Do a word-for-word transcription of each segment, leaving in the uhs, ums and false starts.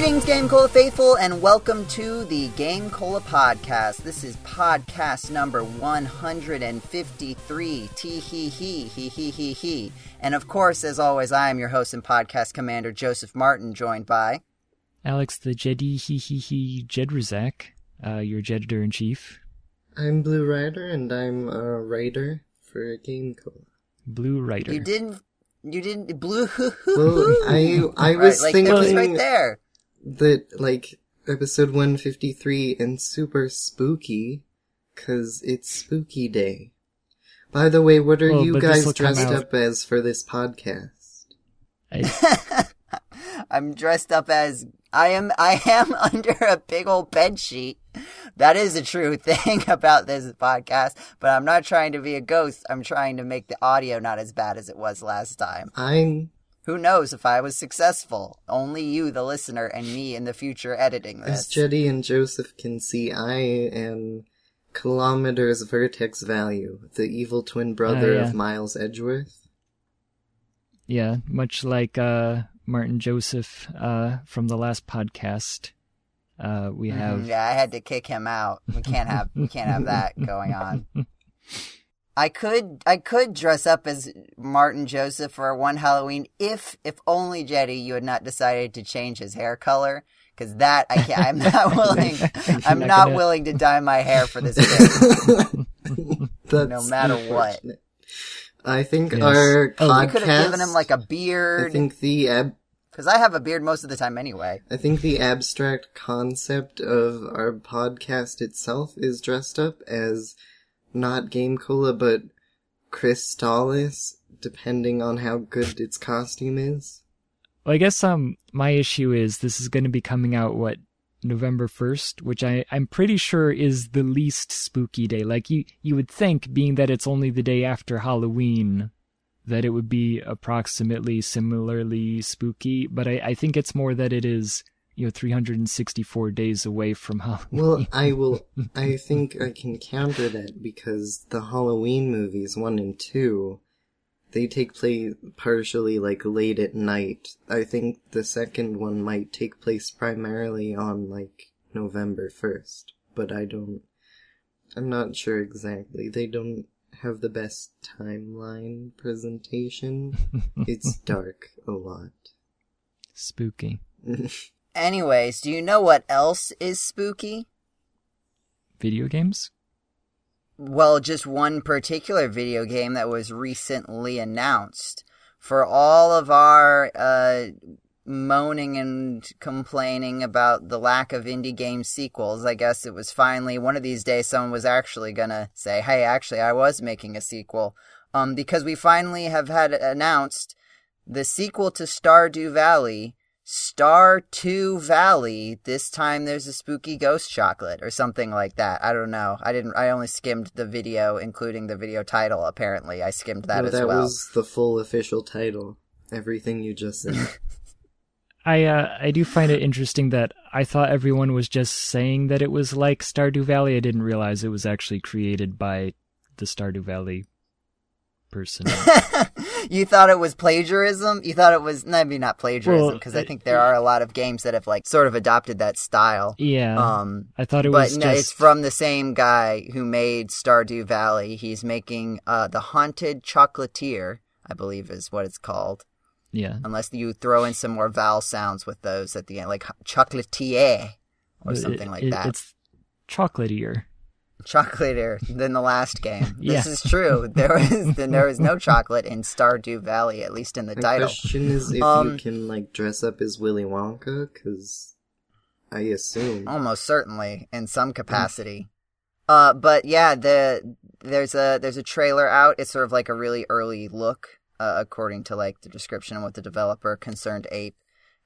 Greetings, Game Cola faithful, and welcome to the Game Cola podcast. This is podcast number one hundred fifty-three. Tee hee hee hee hee hee hee. And of course, as always, I am your host and podcast commander, Joseph Martin, joined by Alex the Jedi hee hee hee Jedrazak, uh, your Jeditor in chief. I'm Blue Rider, and I'm a writer for Game Cola. Blue Rider. You didn't. You didn't. Blue. Well, I I was right, like, thinking it was right there. That, like, episode one fifty-three and super spooky, because it's spooky day. By the way, what are well, you guys dressed up as for this podcast? I... I'm dressed up as... I am I am under a big old bed sheet. That is a true thing about this podcast, but I'm not trying to be a ghost. I'm trying to make the audio not as bad as it was last time. I'm... Who knows if I was successful? Only you, the listener, and me in the future editing this. As Jetty and Joseph can see, I am Kilometer's Vertex Value, the evil twin brother uh, yeah. of Miles Edgeworth. Yeah, much like uh, Martin Joseph uh, from the last podcast, uh, we have. Mm, yeah, I had to kick him out. We can't have we can't have that going on. I could I could dress up as Martin Joseph for one Halloween if if only, Jetty, you had not decided to change his hair color, because that I can't. I'm not willing. I'm not, not gonna... willing to dye my hair for this game. No matter what. I think yes. our oh, podcast. You could have given him like a beard. I think the ab. Because I have a beard most of the time anyway. I think the abstract concept of our podcast itself is dressed up as. Not Game Cola, but Crystalis, depending on how good its costume is. Well, I guess um, my issue is this is going to be coming out, what, November first, which I, I'm pretty sure is the least spooky day. Like, you, you would think, being that it's only the day after Halloween, that it would be approximately similarly spooky, but I, I think it's more that it is... you know, three hundred sixty-four days away from Halloween. Well, I will, I think I can counter that because the Halloween movies, one and two, they take place partially, like, late at night. I think the second one might take place primarily on, like, November first, but I don't, I'm not sure exactly. They don't have the best timeline presentation. It's dark a lot. Spooky. Anyways, do you know what else is spooky? Video games? Well, just one particular video game that was recently announced. For all of our uh, moaning and complaining about the lack of indie game sequels, I guess it was finally one of these days someone was actually going to say, hey, actually, I was making a sequel. Um, because we finally have had announced the sequel to Stardew Valley... Stardew Valley, this time there's a spooky ghost chocolate or something like that. I don't know. I didn't. I only skimmed the video, including the video title, apparently. I skimmed that no, as that well. That was the full official title. Everything you just said. I, uh, I do find it interesting that I thought everyone was just saying that it was like Stardew Valley. I didn't realize it was actually created by the Stardew Valley person. You thought it was plagiarism? You thought it was, maybe not plagiarism, because well, I think there are a lot of games that have, like, sort of adopted that style. Yeah. Um, I thought it but was no, just... it's from the same guy who made Stardew Valley. He's making uh, The Haunted Chocolatier, I believe is what it's called. Yeah. Unless you throw in some more vowel sounds with those at the end, like chocolatier or something it, like it, that. It's chocolatier. Chocolatier than the last game. Yeah. This is true. There is there is no chocolate in Stardew Valley, at least in the My title. The question is if um, you can like dress up as Willy Wonka, because I assume almost certainly in some capacity. uh, but yeah, the there's a there's a trailer out. It's sort of like a really early look, uh, according to like the description and what the developer ConcernedApe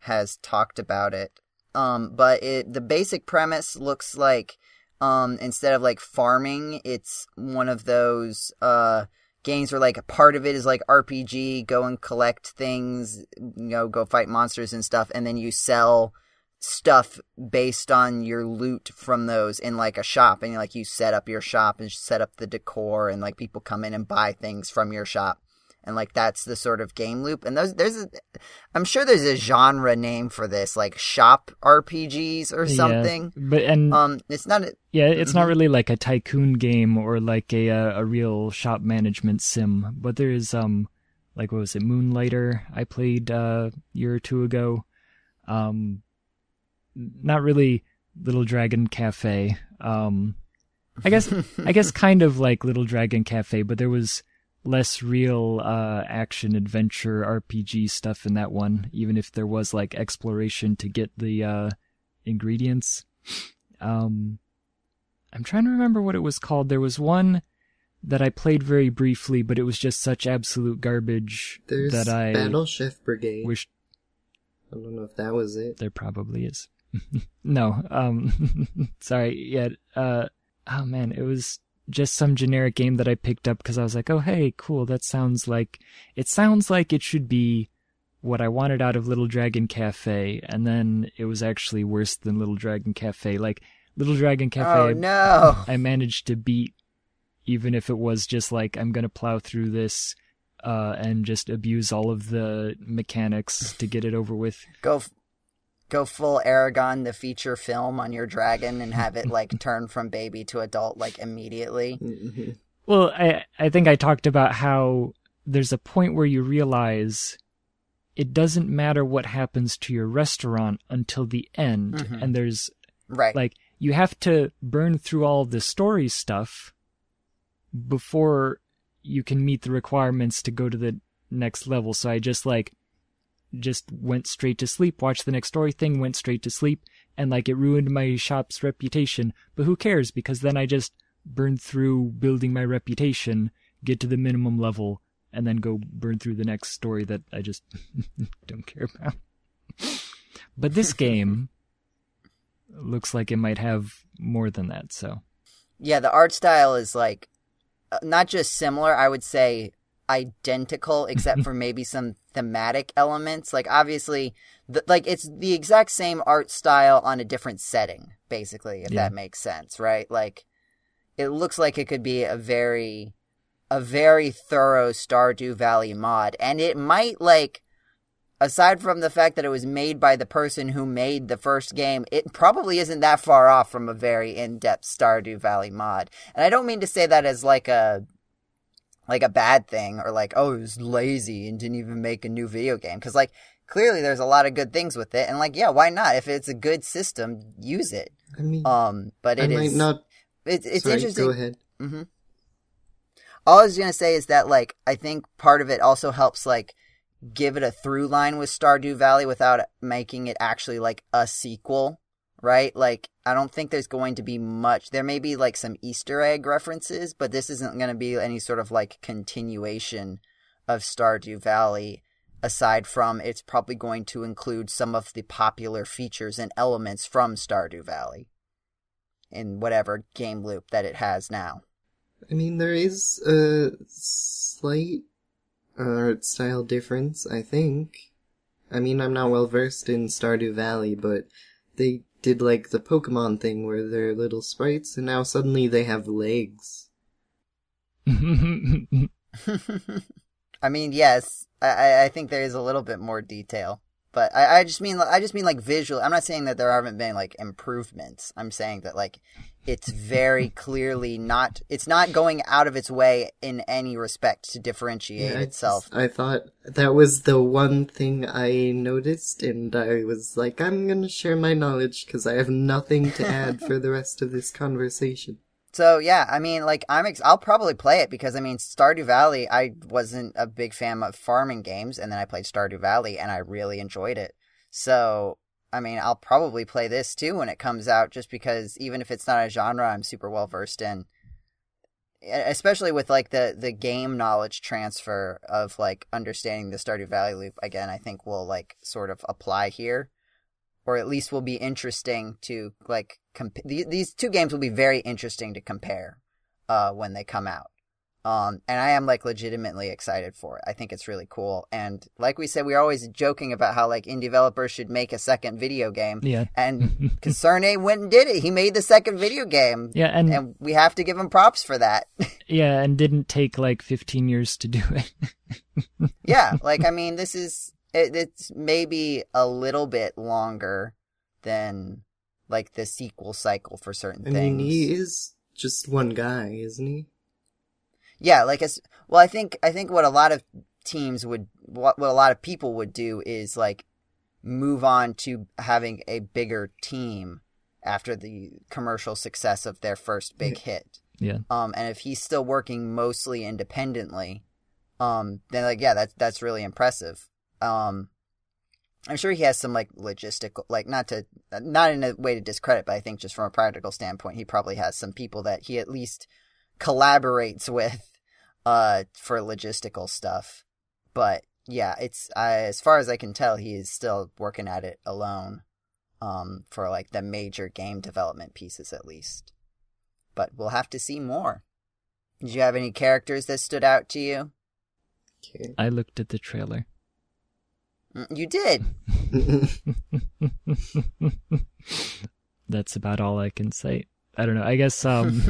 has talked about it. Um, but it the basic premise looks like. Um, instead of, like, farming, it's one of those uh, games where, like, a part of it is, like, R P G, go and collect things, you know, go fight monsters and stuff, and then you sell stuff based on your loot from those in, like, a shop. And, like, you set up your shop and set up the decor, and, like, people come in and buy things from your shop. And, like, that's the sort of game loop. And those, there's, a, I'm sure there's a genre name for this, like shop R P Gs or something. Yeah, but and um, it's not. A, yeah, it's mm-hmm. not really like a tycoon game or like a a real shop management sim. But there is um, like what was it, Moonlighter? I played uh, a year or two ago. Um, not really Little Dragon Cafe. Um, I guess I guess kind of like Little Dragon Cafe, but there was less real uh, action-adventure R P G stuff in that one, even if there was, like, exploration to get the uh, ingredients. Um, I'm trying to remember what it was called. There was one that I played very briefly, but it was just such absolute garbage There's that I... There's Battle Chef Brigade. Wished... I don't know if that was it. There probably is. No. Um, sorry. Yeah. Uh, oh, man. It was... just some generic game that I picked up because I was like, oh, hey, cool, that sounds like... It sounds like it should be what I wanted out of Little Dragon Cafe, and then it was actually worse than Little Dragon Cafe. Like, Little Dragon Cafe, oh, no. I, I managed to beat, even if it was just like, I'm going to plow through this uh, and just abuse all of the mechanics to get it over with. Go... F- Go full Aragon, the feature film on your dragon, and have it like turn from baby to adult like immediately. Mm-hmm. Well, I I think I talked about how there's a point where you realize it doesn't matter what happens to your restaurant until the end, mm-hmm. and there's right like you have to burn through all the story stuff before you can meet the requirements to go to the next level. So I just like. just went straight to sleep, watched the next story thing, went straight to sleep, and like it ruined my shop's reputation. But who cares? Because then I just burned through building my reputation, get to the minimum level, and then go burn through the next story that I just don't care about. But this game looks like it might have more than that, so. Yeah, the art style is like, not just similar, I would say identical, except for maybe some thematic elements. Like, obviously, the, like, it's the exact same art style on a different setting, basically, if yeah. that makes sense, right? Like, it looks like it could be a very, a very thorough Stardew Valley mod. And it might, like, aside from the fact that it was made by the person who made the first game, it probably isn't that far off from a very in-depth Stardew Valley mod. And I don't mean to say that as, like, a... like a bad thing, or like, oh, it was lazy and didn't even make a new video game. Because, like, clearly there's a lot of good things with it. And, like, yeah, why not? If it's a good system, use it. I mean, um, but it I is, might not... It, it's Sorry, interesting. Go ahead. Mm-hmm. All I was going to say is that, like, I think part of it also helps, like, give it a through line with Stardew Valley without making it actually, like, a sequel, right? Like, I don't think there's going to be much. There may be, like, some Easter egg references, but this isn't going to be any sort of, like, continuation of Stardew Valley, aside from it's probably going to include some of the popular features and elements from Stardew Valley in whatever game loop that it has now. I mean, there is a slight art style difference, I think. I mean, I'm not well-versed in Stardew Valley, but they... did like the Pokemon thing where they're little sprites and now suddenly they have legs. I mean, yes, I, I think there is a little bit more detail, but I, I just mean I just mean like visual. I'm not saying that there haven't been like improvements. I'm saying that like it's very clearly not. It's not going out of its way in any respect to differentiate yeah, itself. I, just, I thought that was the one thing I noticed, and I was like, I'm going to share my knowledge because I have nothing to add for the rest of this conversation. So yeah, I mean, like I'm, ex- I'll probably play it because I mean, Stardew Valley. I wasn't a big fan of farming games, and then I played Stardew Valley, and I really enjoyed it. So. I mean, I'll probably play this, too, when it comes out, just because even if it's not a genre I'm super well-versed in, especially with, like, the, the game knowledge transfer of, like, understanding the Stardew Valley loop, again, I think will, like, sort of apply here, or at least will be interesting to, like, comp- these two games will be very interesting to compare uh, when they come out. Um, and I am, like, legitimately excited for it. I think it's really cool. And like we said, we we're always joking about how, like, indie developers should make a second video game. Yeah. And ConcernedApe went and did it. He made the second video game. Yeah, and, and we have to give him props for that. Yeah, and didn't take, like, fifteen years to do it. Yeah, like, I mean, this is, it, it's maybe a little bit longer than, like, the sequel cycle for certain I things. I mean, he is just one guy, isn't he? Yeah, like, it's, well, I think I think what a lot of teams would, what, what a lot of people would do is, like, move on to having a bigger team after the commercial success of their first big hit. Yeah. Um, and if he's still working mostly independently, um, then, like, yeah, that's that's really impressive. Um, I'm sure he has some, like, logistical, like, not to, not in a way to discredit, but I think just from a practical standpoint, he probably has some people that he at least collaborates with. Uh, for logistical stuff, but yeah, it's uh, as far as I can tell, he is still working at it alone. Um, for like the major game development pieces, at least. But we'll have to see more. Did you have any characters that stood out to you? I looked at the trailer. You did. That's about all I can say. I don't know. I guess um.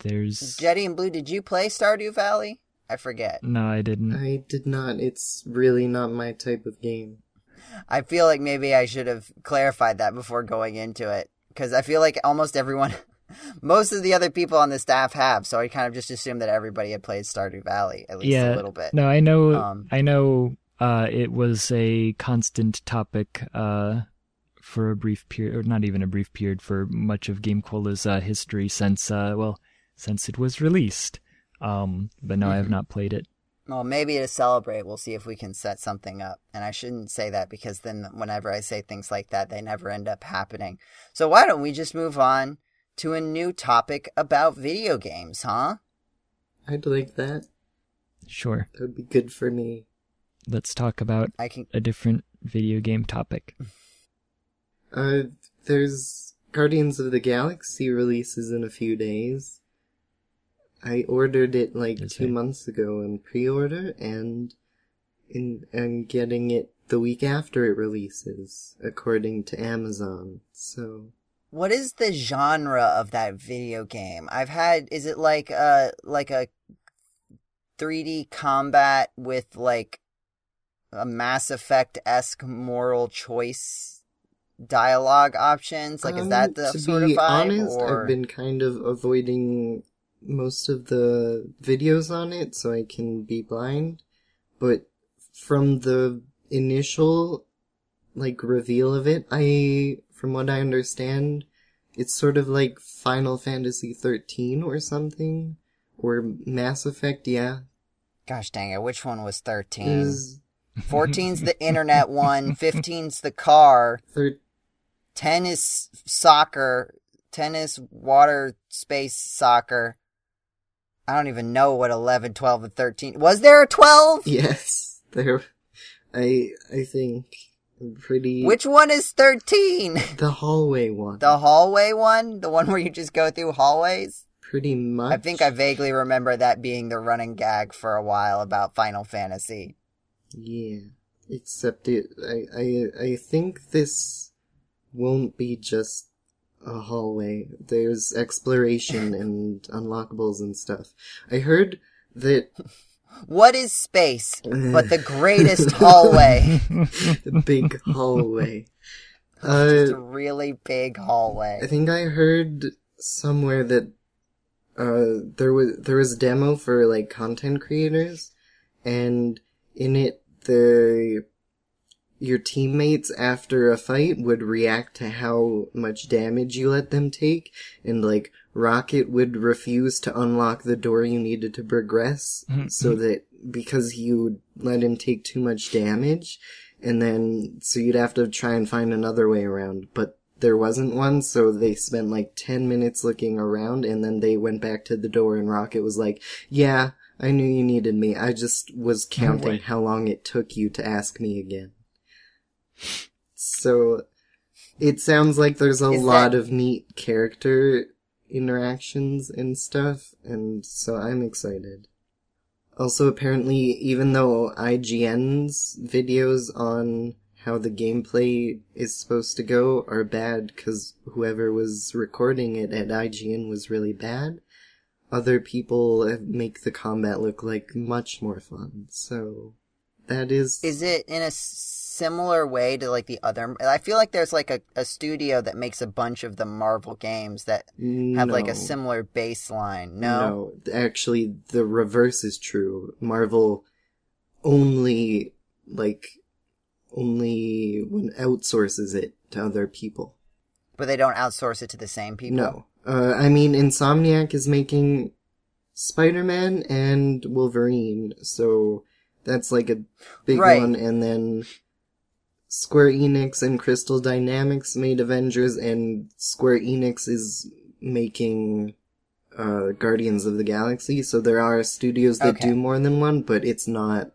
There's Jetty and Blue. Did you play Stardew Valley? I forget. No, I didn't. I did not. It's really not my type of game. I feel like maybe I should have clarified that before going into it, because I feel like almost everyone, most of the other people on the staff have. So I kind of just assumed that everybody had played Stardew Valley at least yeah. a little bit. No, I know. Um, I know. Uh, it was a constant topic. Uh, for a brief period, or not even a brief period, for much of Game Cola's uh, history since. Uh, well. Since it was released. Um, but no, mm-hmm. I have not played it. Well, maybe to celebrate, we'll see if we can set something up. And I shouldn't say that, because then whenever I say things like that, they never end up happening. So why don't we just move on to a new topic about video games, huh? I'd like that. Sure. That would be good for me. Let's talk about I can... a different video game topic. uh, there's Guardians of the Galaxy releases in a few days. I ordered it like That's two right. months ago on pre-order, and in, I'm getting it the week after it releases, according to Amazon. So, what is the genre of that video game? I've had is it like a like a three D combat with like a Mass Effect-esque moral choice dialogue options? Like, um, is that the sort of vibe? To be honest, or... I've been kind of avoiding most of the videos on it, so I can be blind, but from the initial, like, reveal of it, I, from what I understand, it's sort of like Final Fantasy thirteen or something, or Mass Effect, yeah. Gosh dang it, which one was thirteen? Is... fourteen's the internet one, fifteen's the car, Thir- ten is soccer, ten is water, space, soccer. I don't even know what eleven, twelve, and thirteen... Was there a twelve? Yes. There... I... I think... I'm pretty... Which one is thirteen? The hallway one. The hallway one? The one where you just go through hallways? Pretty much. I think I vaguely remember that being the running gag for a while about Final Fantasy. Yeah. Except it... I... I, I think this won't be just a hallway. There's exploration and unlockables and stuff. I heard that... What is space but the greatest hallway? The big hallway. Uh, Just a really big hallway. I think I heard somewhere that uh, there was there was a demo for, like, content creators, and in it the... your teammates after a fight would react to how much damage you let them take, and, like, Rocket would refuse to unlock the door you needed to progress, mm-hmm. so that, because you let him take too much damage, and then, so you'd have to try and find another way around, but there wasn't one, so they spent, like, ten minutes looking around, and then they went back to the door, and Rocket was like, yeah, I knew you needed me, I just was counting oh, how long it took you to ask me again. So, it sounds like there's a Is lot that... of neat character interactions and stuff, and so I'm excited. Also, apparently, even though I G N's videos on how the gameplay is supposed to go are bad because whoever was recording it at I G N was really bad, other people make the combat look like much more fun, so that is... Is it in a similar way to, like, the other... I feel like there's, like, a, a studio that makes a bunch of the Marvel games that have, no. like, a similar baseline. No? No. Actually, the reverse is true. Marvel only, like, only when outsources it to other people. But they don't outsource it to the same people? No. Uh, I mean, Insomniac is making Spider-Man and Wolverine, so... That's like a big right. one, and then Square Enix and Crystal Dynamics made Avengers, and Square Enix is making uh, Guardians of the Galaxy, so there are studios that okay. do more than one, but it's not,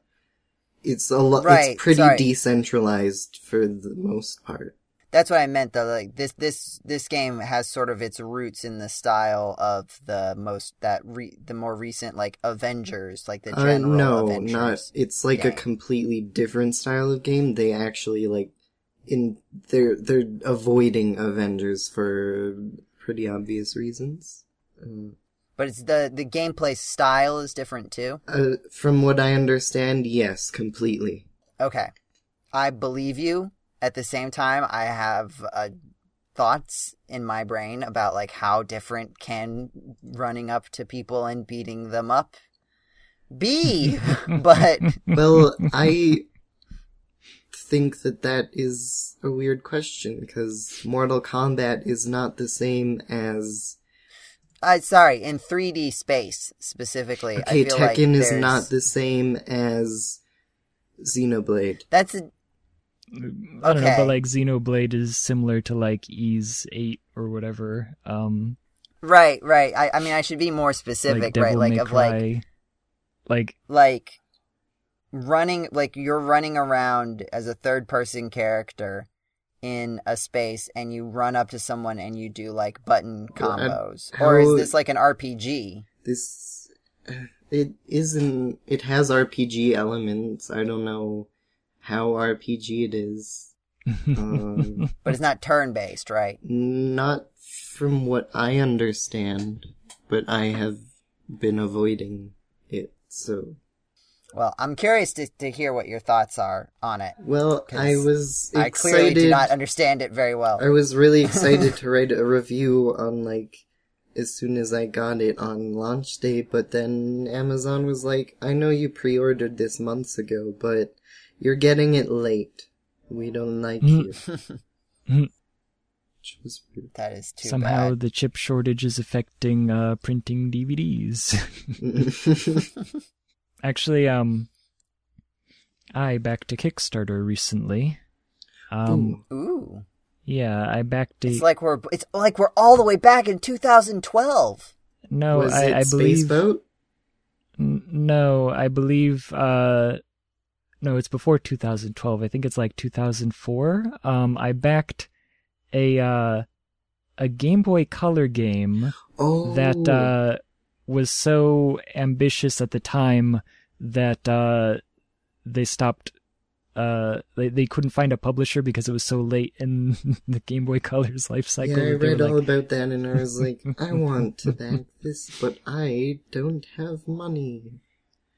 it's a lot, right. it's pretty Sorry. decentralized for the most part. That's what I meant, though, like, this, this, this game has sort of its roots in the style of the most, that, re, the more recent, like, Avengers, like, the general uh, no, Avengers. No, not, it's, like, game. a completely different style of game. They actually, like, in, they're, they're avoiding Avengers for pretty obvious reasons. Uh, but it's the, the gameplay style is different, too? Uh, from what I understand, yes, completely. Okay. I believe you. At the same time, I have uh, thoughts in my brain about, like, how different can running up to people and beating them up be, but... Well, I think that that is a weird question, because Mortal Kombat is not the same as... Uh, sorry, in three D space, specifically. Okay, I feel Tekken like is there's... not the same as Xenoblade. That's a... I don't okay. know, but, like, Xenoblade is similar to, like, Ease eight or whatever. Um, right, right. I, I mean, I should be more specific, like right? Like, of, Cry. like... Like... Like, running... Like, you're running around as a third-person character in a space, and you run up to someone and you do, like, button combos. Well, I, or is this, like, an R P G? This... It isn't... It has R P G elements. I don't know... how R P G it is. Um, but it's not turn-based, right? Not from what I understand, but I have been avoiding it, so... Well, I'm curious to, to hear what your thoughts are on it. Well, I was excited... I clearly do not understand it very well. I was really excited to write a review on, like, as soon as I got it on launch day, but then Amazon was like, I know you pre-ordered this months ago, but... You're getting it late. We don't like mm. you. That is too Somehow bad. Somehow the chip shortage is affecting uh, printing D V Ds. Actually, um, I backed a Kickstarter recently. Um, Ooh. Ooh. Yeah, I backed a... It's like we're it's like we're all the way back in two thousand twelve. No, Was I, it I believe. Spaceboat? N- no, I believe. Uh, No, it's before two thousand twelve. I think it's like two thousand four. Um, I backed a uh, a Game Boy Color game oh. that uh, was so ambitious at the time that uh, they stopped. Uh, they they couldn't find a publisher because it was so late in the Game Boy Color's life cycle. Yeah, I read all like... about that, and I was like, I want to back this, but I don't have money.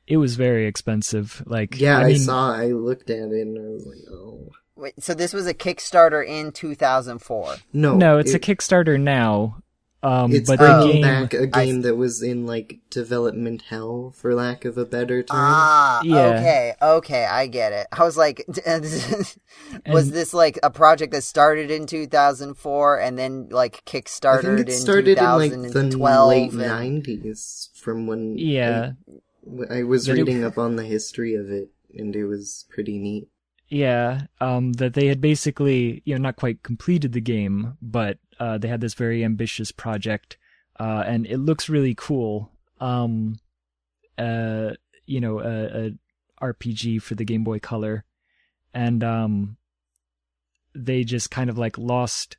It was very expensive. Like yeah, I, mean, I saw. I looked at it and I was like, "Oh." Wait, so this was a Kickstarter in two thousand four. No, no, it's it, a Kickstarter now. Um, it's but the game, back a game I, that was in like development hell, for lack of a better term. Ah, yeah. okay, okay, I get it. I was like, was and, this like a project that started in two thousand four and then like Kickstartered in two thousand twelve? I think it started in, in like the late nineties, from when yeah. I, I was reading up on the history of it, and it was pretty neat. Yeah, um, that they had basically, you know, not quite completed the game, but uh, they had this very ambitious project, uh, and it looks really cool. Um, uh, you know, a, a R P G for the Game Boy Color, and um, they just kind of like lost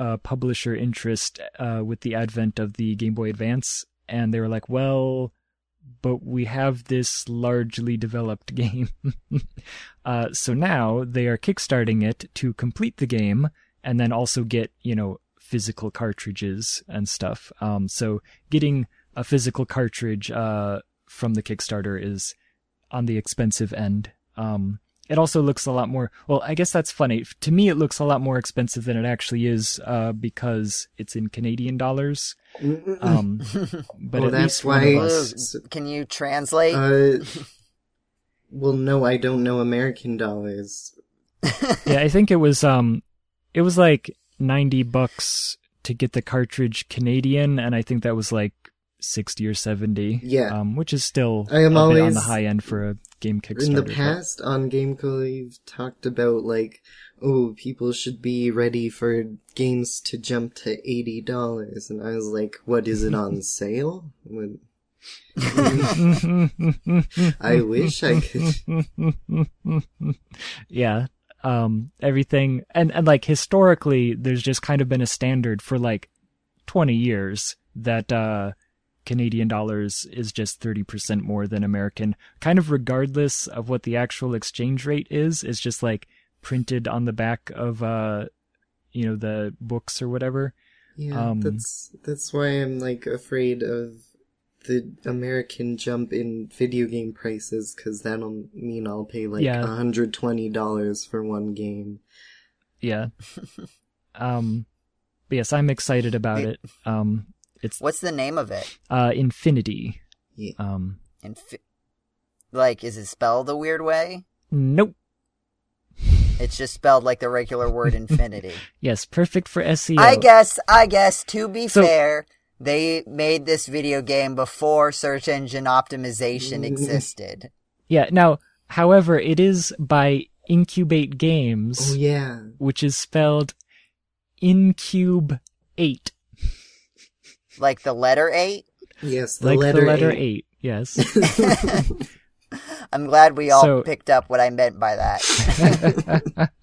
uh, publisher interest uh, with the advent of the Game Boy Advance, and they were like, well, but we have this largely developed game. uh, so now they are kickstarting it to complete the game and then also get, you know, physical cartridges and stuff. Um, so getting a physical cartridge uh, from the Kickstarter is on the expensive end. Um, it also looks a lot more, well, I guess that's funny. To me, it looks a lot more expensive than it actually is uh, because it's in Canadian dollars. Um, but well, at that's least why. Us... Can you translate? Uh, well, no, I don't know American dollars. Yeah, I think it was, um, it was like ninety bucks to get the cartridge Canadian, and I think that was like sixty or seventy. Yeah, um, which is still I am always, on the high end for a game Kickstarter. In the past, but... on Game Cola, you've talked about like, oh, people should be ready for games to jump to eighty dollars, and I was like, what, is it on sale? What... I wish I could. Yeah, um, everything, and and like historically, there's just kind of been a standard for like twenty years that uh. Canadian dollars is just thirty percent more than American, kind of regardless of what the actual exchange rate is. It's just like printed on the back of, uh, you know, the books or whatever. Yeah, um, that's that's why I'm like afraid of the American jump in video game prices, because that'll mean I'll pay like yeah. one hundred twenty dollars for one game. Yeah. um, but yes, I'm excited about it. Um. It's, What's the name of it? Uh, Infinity. Yeah. Um, Infi- like, is it spelled a weird way? Nope. It's just spelled like the regular word infinity. Yes, perfect for S E O. I guess, I guess, to be so, fair, they made this video game before search engine optimization existed. Yeah, now, however, it is by Incubate Games. Oh, yeah. Which is spelled Incube eight. Like the letter eight? Yes, the like letter the letter eight. eight yes. I'm glad we all so, picked up what I meant by that.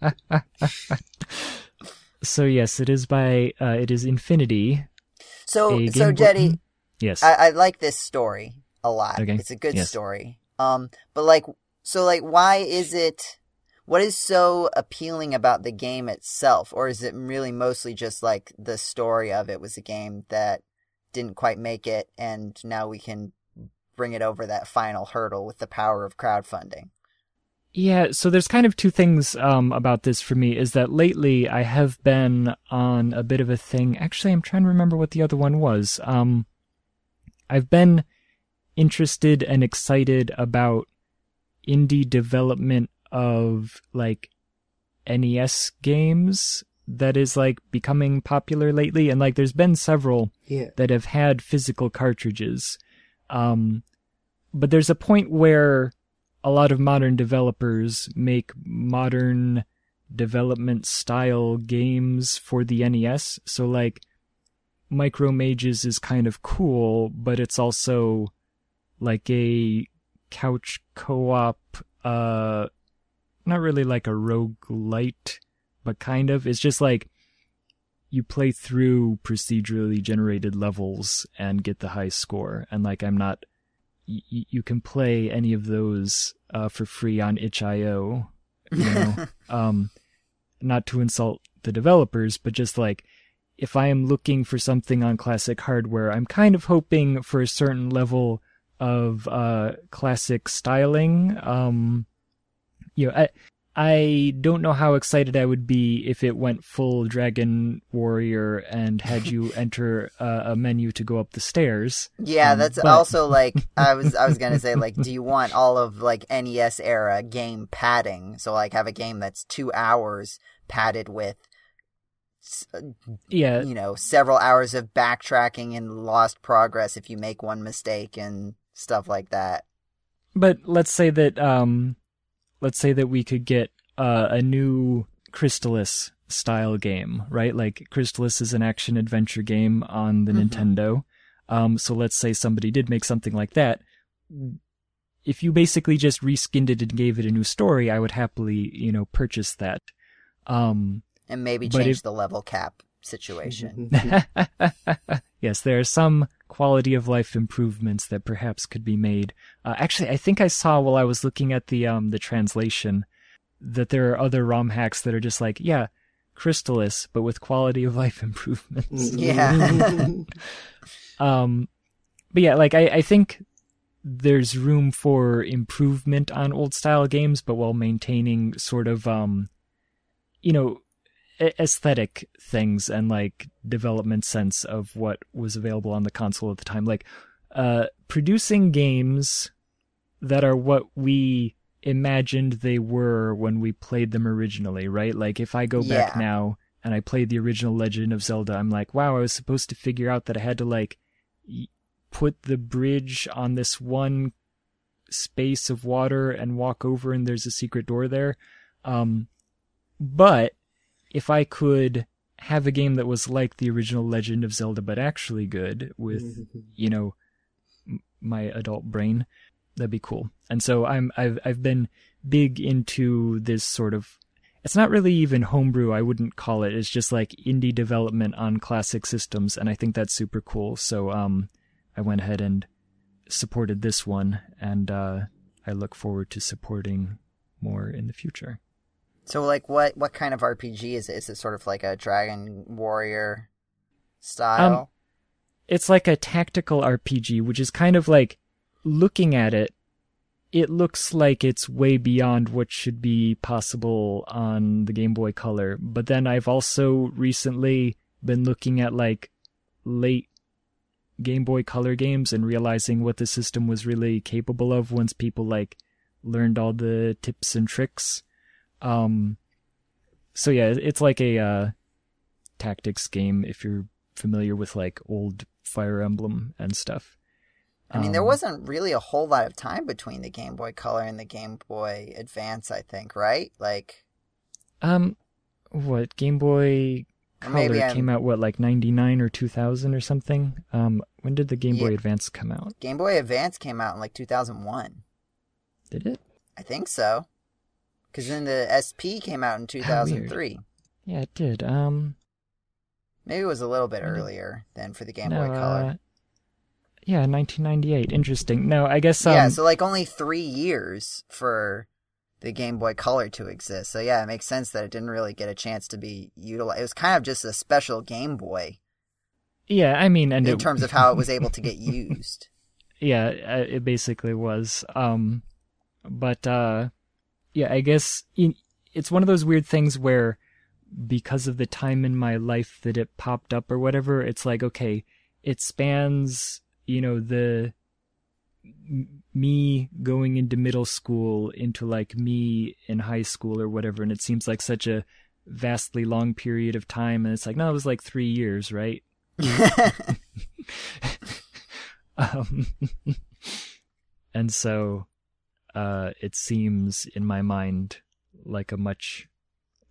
So yes, it is by uh, it is Infinity. So so Jetty, bo- yes, I, I like this story a lot. Okay. It's a good yes. story. Um, but like, so like, why is it? What is so appealing about the game itself, or is it really mostly just like the story of it was a game that didn't quite make it, and now we can bring it over that final hurdle with the power of crowdfunding? Yeah, so there's kind of two things um, about this for me, is that lately I have been on a bit of a thing. Actually, I'm trying to remember what the other one was. Um, I've been interested and excited about indie development of like N E S games that is like becoming popular lately, and like there's been several yeah. that have had physical cartridges, um but there's a point where a lot of modern developers make modern development style games for the N E S, so like Micro Mages is kind of cool, but it's also like a couch co-op, uh not really like a roguelite, but kind of. It's just like you play through procedurally generated levels and get the high score. And like I'm not... Y- you can play any of those uh, for free on itch dot io. You know? um, not to insult the developers, but just like if I am looking for something on classic hardware, I'm kind of hoping for a certain level of uh, classic styling. Um... You know, I I don't know how excited I would be if it went full Dragon Warrior and had you enter uh, a menu to go up the stairs. Yeah, um, that's but... also like I was I was gonna say, like, do you want all of like N E S era game padding? So like have a game that's two hours padded with, yeah, you know, several hours of backtracking and lost progress if you make one mistake and stuff like that. But let's say that. Um, Let's say that we could get uh, a new Crystalis style game, right? Like Crystalis is an action adventure game on the mm-hmm. Nintendo. Um, so let's say somebody did make something like that. If you basically just reskinned it and gave it a new story, I would happily, you know, purchase that. Um, and maybe change if, the level cap situation. Yes, there are some quality of life improvements that perhaps could be made. Uh, actually, I think I saw while I was looking at the um the translation that there are other ROM hacks that are just like, yeah, Crystalis, but with quality of life improvements. Yeah. um, but yeah, like I, I think there's room for improvement on old style games, but while maintaining sort of um, you know, aesthetic things and like development sense of what was available on the console at the time. Like uh, producing games that are what we imagined they were when we played them originally, right? Like if I go yeah. back now and I play the original Legend of Zelda, I'm like, wow, I was supposed to figure out that I had to like y- put the bridge on this one space of water and walk over and there's a secret door there. Um, but if I could have a game that was like the original Legend of Zelda, but actually good with, you know, m- my adult brain, that'd be cool. And so I'm, I've, I've been big into this sort of, it's not really even homebrew. I wouldn't call it. It's just like indie development on classic systems. And I think that's super cool. So, um, I went ahead and supported this one, and, uh, I look forward to supporting more in the future. So, like, what, what kind of R P G is it? Is it sort of like a Dragon Warrior style? Um, it's like a tactical R P G, which is kind of like, looking at it, it looks like it's way beyond what should be possible on the Game Boy Color. But then I've also recently been looking at, like, late Game Boy Color games and realizing what the system was really capable of once people, like, learned all the tips and tricks. Um, so yeah, it's like a uh, tactics game if you're familiar with like old Fire Emblem and stuff. I mean, um, there wasn't really a whole lot of time between the Game Boy Color and the Game Boy Advance, I think, right? Like, um, what Game Boy Color came out? What, like ninety-nine or two thousand or something? Um, when did the Game yeah, Boy Advance come out? Game Boy Advance came out in like two thousand one. Did it? I think so. Because then the S P came out in two thousand three. Yeah, it did. Um, Maybe it was a little bit earlier than for the Game no, Boy Color. Uh, yeah, nineteen ninety-eight. Interesting. No, I guess... Um, yeah, so like only three years for the Game Boy Color to exist. So yeah, it makes sense that it didn't really get a chance to be utilized. It was kind of just a special Game Boy. Yeah, I mean... and in it... terms of how it was able to get used. Yeah, it basically was. Um, but... uh Yeah, I guess it's one of those weird things where because of the time in my life that it popped up or whatever, it's like, okay, it spans, you know, the me going into middle school into like me in high school or whatever. And it seems like such a vastly long period of time. And it's like, no, it was like three years, right? um, and so... Uh, it seems in my mind like a much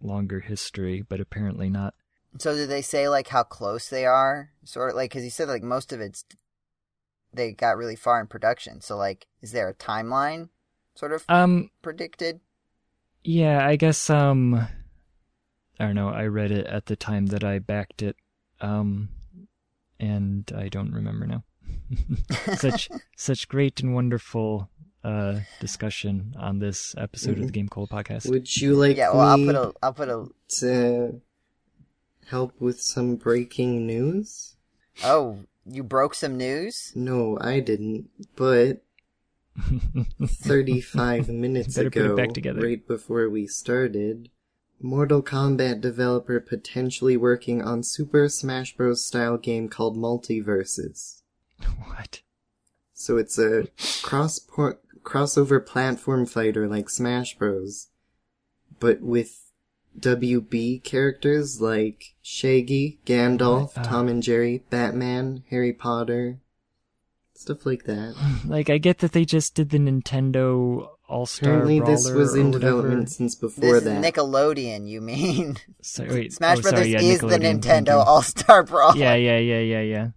longer history, but apparently not. So did they say like how close they are? Sort of like, because you said like most of it's, they got really far in production. So like, is there a timeline sort of um, predicted? Yeah, I guess, um, I don't know. I read it at the time that I backed it. Um, and I don't remember now. such, such great and wonderful Uh, discussion on this episode mm-hmm. of the Game Cola podcast. Would you like yeah, well, me I'll put a, I'll put a... to help with some breaking news? Oh, you broke some news? No, I didn't, but thirty-five minutes ago, right before we started, Mortal Kombat developer potentially working on Super Smash Bros. Style game called Multiverses. What? So it's a cross-port... crossover platform fighter like Smash Bros, but with W B characters like Shaggy, Gandalf, uh, Tom and Jerry, Batman, Harry Potter, stuff like that. Like, I get that they just did the Nintendo All-Star Apparently Brawler this was in development since before this that. This is Nickelodeon, you mean? So, wait, Smash oh, Brothers sorry, yeah, is the Nintendo All-Star Brawler. Yeah, yeah, yeah, yeah, yeah.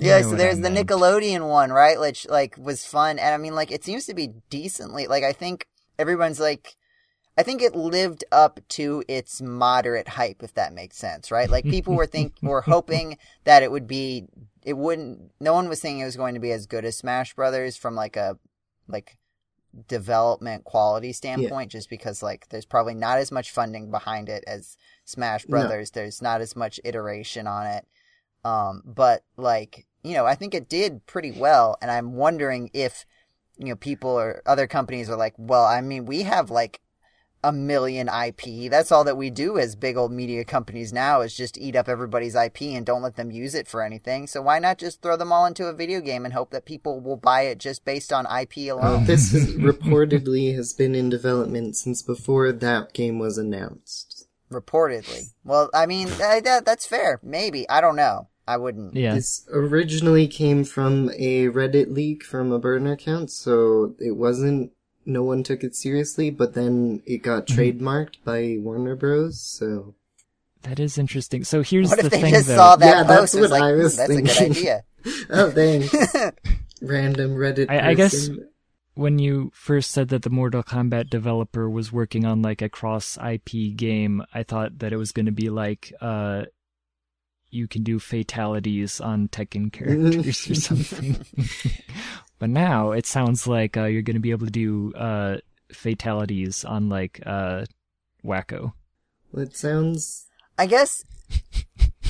Yeah, so there's the Nickelodeon one, right? Which, like, was fun. And I mean, like, it seems to be decently, like, I think everyone's like, I think it lived up to its moderate hype, if that makes sense, right? Like, people were think were hoping that it would be, it wouldn't, no one was thinking it was going to be as good as Smash Brothers from like a, like, development quality standpoint, yeah. just because, like, there's probably not as much funding behind it as Smash Brothers. No. There's not as much iteration on it. Um, but, like, you know, I think it did pretty well, and I'm wondering if, you know, people or other companies are like, well, I mean, we have, like, a million I P. That's all that we do as big old media companies now is just eat up everybody's I P and don't let them use it for anything. So why not just throw them all into a video game and hope that people will buy it just based on I P alone? Uh, this reportedly has been in development since before that game was announced. Reportedly. Well, I mean, that, that, that's fair. Maybe. I don't know. I wouldn't. Yeah. This originally came from a Reddit leak from a burner account, so it wasn't no one took it seriously, but then it got trademarked by Warner Bros, so... That is interesting. So here's what the thing, though. What if they just though. saw that yeah, post? That's what like, I was that's thinking. That's a good idea. Oh, thanks. Random Reddit I, I guess when you first said that the Mortal Kombat developer was working on, like, a cross-I P game, I thought that it was going to be, like, uh, you can do fatalities on Tekken characters or something. But now it sounds like uh, you're going to be able to do uh, fatalities on, like, uh, Wacko. It sounds... I guess...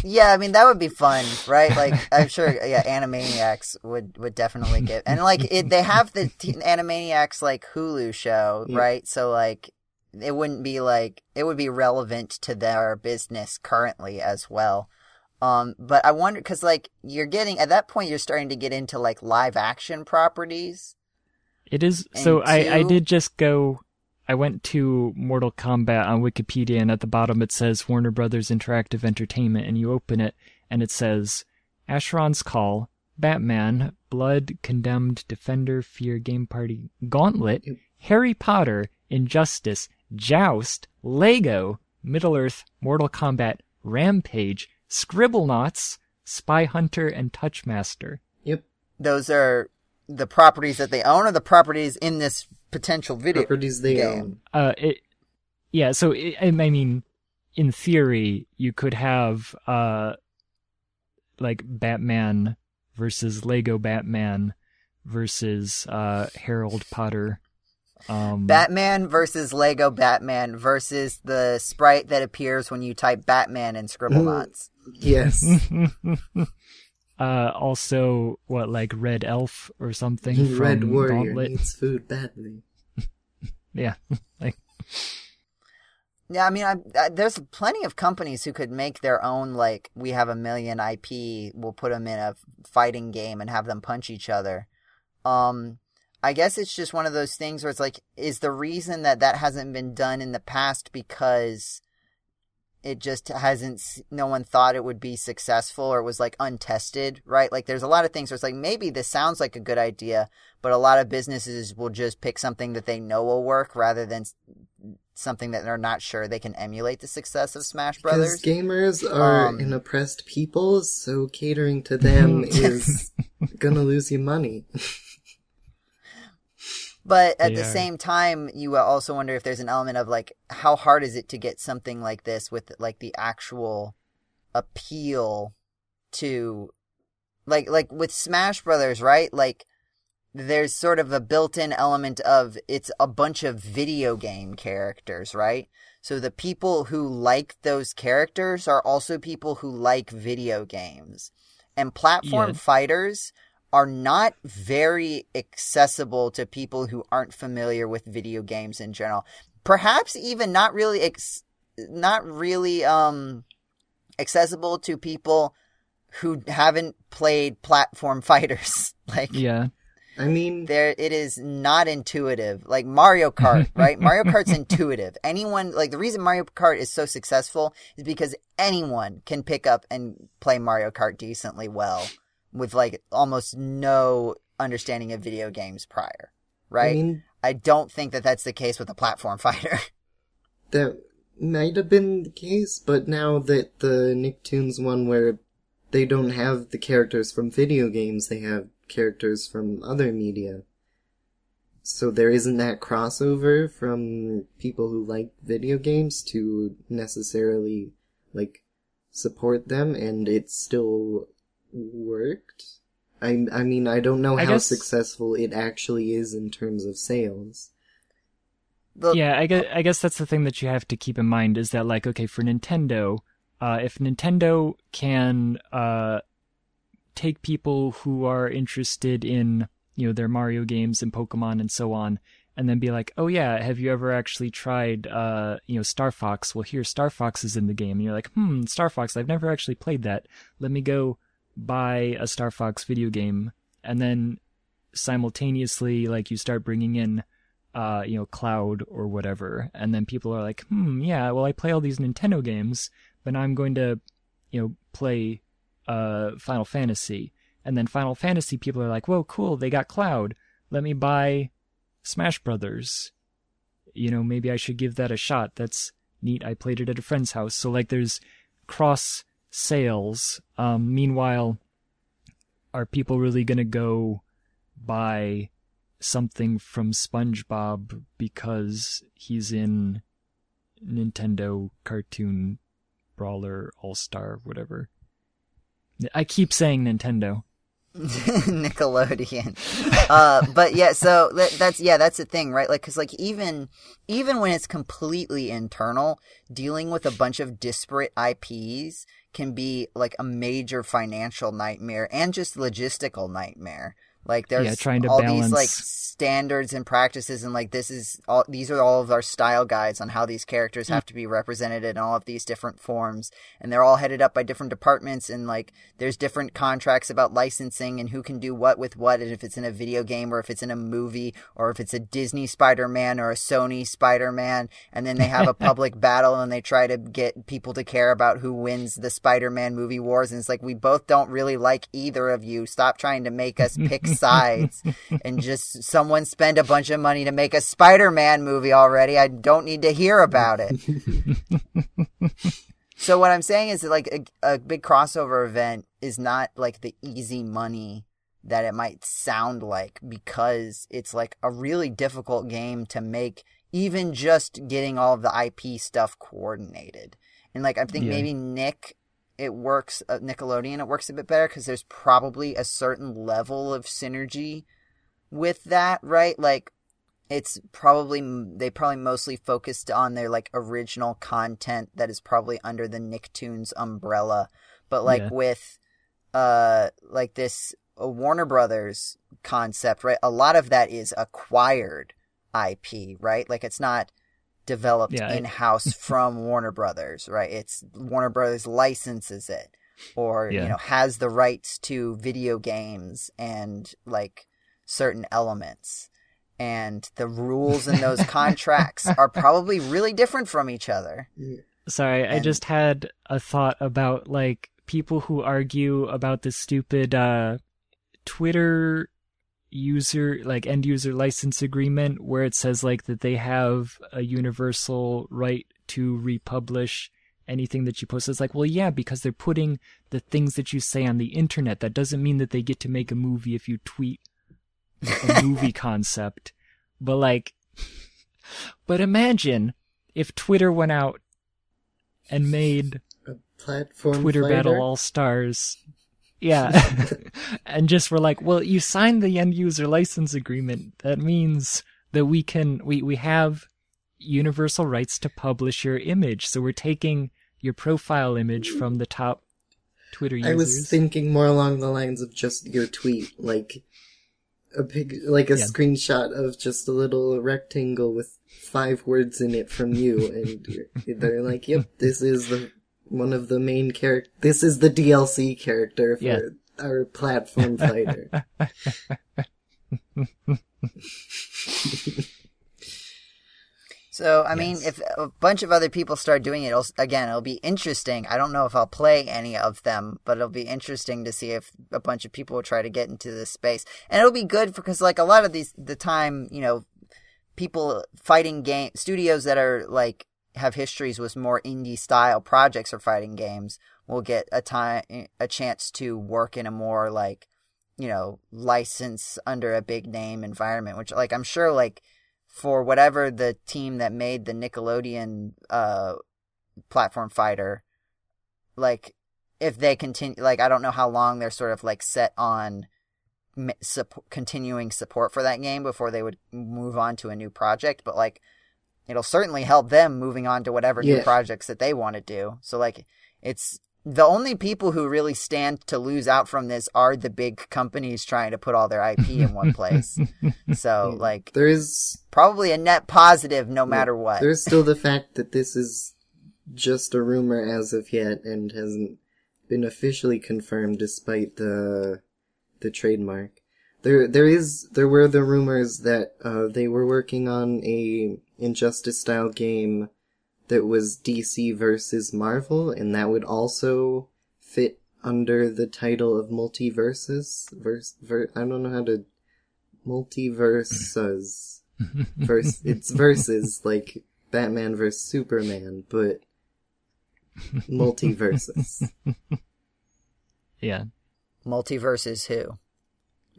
Yeah, I mean, that would be fun, right? Like, I'm sure, yeah, Animaniacs would, would definitely get... And, like, it, they have the t- Animaniacs, like, Hulu show, yeah. right? So, like, it wouldn't be, like... It would be relevant to their business currently as well. Um, but I wonder, cause like you're getting, at that point, you're starting to get into like live action properties. It is. And so two... I, I did just go, I went to Mortal Kombat on Wikipedia, and at the bottom it says Warner Brothers Interactive Entertainment, and you open it and it says Asheron's Call, Batman, Blood, Condemned, Defender, Fear, Game Party, Gauntlet, Harry Potter, Injustice, Joust, Lego, Middle-earth, Mortal Kombat, Rampage, Scribblenauts, Spy Hunter, and Touchmaster. Yep. Those are the properties that they own, or the properties in this potential video properties they game? Own. Uh, it, yeah, so, it, I mean, in theory, you could have, uh, like, Batman versus Lego Batman versus uh, Harold Potter. Um, Batman versus Lego Batman versus the sprite that appears when you type Batman in Scribblenauts. Yes. uh, also, what, like Red Elf or something? Red from Warrior Gauntlet? Needs food badly. Yeah. Like... Yeah, I mean, I, I, there's plenty of companies who could make their own, like, we have a million I P, we'll put them in a fighting game and have them punch each other. Um... I guess it's just one of those things where it's like, is the reason that that hasn't been done in the past because it just hasn't, no one thought it would be successful or was like untested, right? Like there's a lot of things where it's like, maybe this sounds like a good idea, but a lot of businesses will just pick something that they know will work rather than something that they're not sure they can emulate the success of Smash Brothers. Because gamers are um, an oppressed people, so catering to them is gonna lose you money. But at they the are. same time, you also wonder if there's an element of, like, how hard is it to get something like this with, like, the actual appeal to, like, like with Smash Brothers, right? Like, there's sort of a built-in element of it's a bunch of video game characters, right? So the people who like those characters are also people who like video games. And platform yeah. fighters... are not very accessible to people who aren't familiar with video games in general. Perhaps even not really, ex- not really um, accessible to people who haven't played platform fighters. Like, yeah, I mean, there it is not intuitive. Like Mario Kart, right? Mario Kart's intuitive. Anyone, like the reason Mario Kart is so successful is because anyone can pick up and play Mario Kart decently well. With like almost no understanding of video games prior, right? I mean, I don't think that that's the case with a platform fighter. That might have been the case, but now that the Nicktoons one where they don't have the characters from video games, they have characters from other media. So there isn't that crossover from people who like video games to necessarily, like, support them, and it still worked. I, I mean, I don't know I how guess... successful it actually is in terms of sales. The... Yeah, I guess, I guess that's the thing that you have to keep in mind, is that, like, okay, for Nintendo, uh, if Nintendo can uh, take people who are interested in, you know, their Mario games and Pokemon and so on, and then be like, oh yeah, have you ever actually tried, uh, you know, Star Fox? Well, here, Star Fox is in the game. And you're like, hmm, Star Fox, I've never actually played that. Let me go buy a Star Fox video game. And then simultaneously, like, you start bringing in Uh, you know, Cloud or whatever, and then people are like, hmm, yeah, well, I play all these Nintendo games, but now I'm going to, you know, play uh, Final Fantasy. And then Final Fantasy, people are like, whoa, cool, they got Cloud. Let me buy Smash Brothers. You know, maybe I should give that a shot. That's neat. I played it at a friend's house. So, like, there's cross sales. Um, meanwhile, are people really going to go buy something from SpongeBob because he's in Nintendo Cartoon Brawler All-Star, whatever? I keep saying Nintendo. Nickelodeon. uh, but yeah, so that, that's, yeah, that's the thing, right? Like, cause like even, even when it's completely internal, dealing with a bunch of disparate I Ps can be like a major financial nightmare and just logistical nightmare. Like, there's yeah, trying to all balance these, like, standards and practices, and, like, this is all, these are all of our style guides on how these characters mm. have to be represented in all of these different forms. And they're all headed up by different departments, and, like, there's different contracts about licensing and who can do what with what, and if it's in a video game or if it's in a movie or if it's a Disney Spider-Man or a Sony Spider-Man. And then they have a public battle, and they try to get people to care about who wins the Spider-Man movie wars. And it's like, we both don't really like either of you. Stop trying to make us pick sides and just someone spend a bunch of money to make a Spider-Man movie already. I don't need to hear about it. So what I'm saying is that, like, a, a big crossover event is not like the easy money that it might sound like, because it's like a really difficult game to make, even just getting all of the I P stuff coordinated. And like, I think yeah. maybe Nick It works at Nickelodeon. It works a bit better because there's probably a certain level of synergy with that, right? Like, it's probably they probably mostly focused on their like original content that is probably under the Nicktoons umbrella. But like yeah. with uh like this uh, Warner Brothers concept, right? A lot of that is acquired I P, right? Like, it's not developed yeah, in-house it... from Warner Brothers, right? It's Warner Brothers licenses it, or yeah. you know, has the rights to video games and like certain elements, and the rules in those contracts are probably really different from each other. Sorry, and... I just had a thought about like people who argue about this stupid uh, Twitter user like end user license agreement where it says like that they have a universal right to republish anything that you post. It's like, well, yeah, because they're putting the things that you say on the internet. That doesn't mean that they get to make a movie if you tweet a movie concept. But like, but imagine if Twitter went out and made a platform Twitter fighter. Battle All Stars. Yeah, and just we're like, well, you signed the end user license agreement. That means that we can, we, we have universal rights to publish your image. So we're taking your profile image from the top Twitter users. I was thinking more along the lines of just your tweet, like a big, like a yeah. screenshot of just a little rectangle with five words in it from you, and they're like, "Yep, this is the." One of the main character. This is the D L C character for yeah. our platform fighter. So, I yes. mean, if a bunch of other people start doing it, it'll, again, it'll be interesting. I don't know if I'll play any of them, but it'll be interesting to see if a bunch of people will try to get into this space. And it'll be good because, like, a lot of these, the time, you know, people fighting game studios that are like, have histories with more indie style projects or fighting games will get a time a chance to work in a more like you know, license under a big name environment, which, like, I'm sure, like, for whatever the team that made the Nickelodeon uh, platform fighter, like, if they continue, like, I don't know how long they're sort of, like, set on Sup- continuing support for that game before they would move on to a new project, but like it'll certainly help them moving on to whatever yeah. new projects that they want to do. So like, it's the only people who really stand to lose out from this are the big companies trying to put all their I P in one place. So like, there is probably a net positive no matter what. There's still the fact that this is just a rumor as of yet and hasn't been officially confirmed, despite the the trademark. There, there is, there were the rumors that uh, they were working on a Injustice style game that was D C versus Marvel, and that would also fit under the title of multiverses. Verse, ver, I don't know how to multiverses. Verse, it's verses like Batman versus Superman, but multiverses. Yeah. Multiverses who?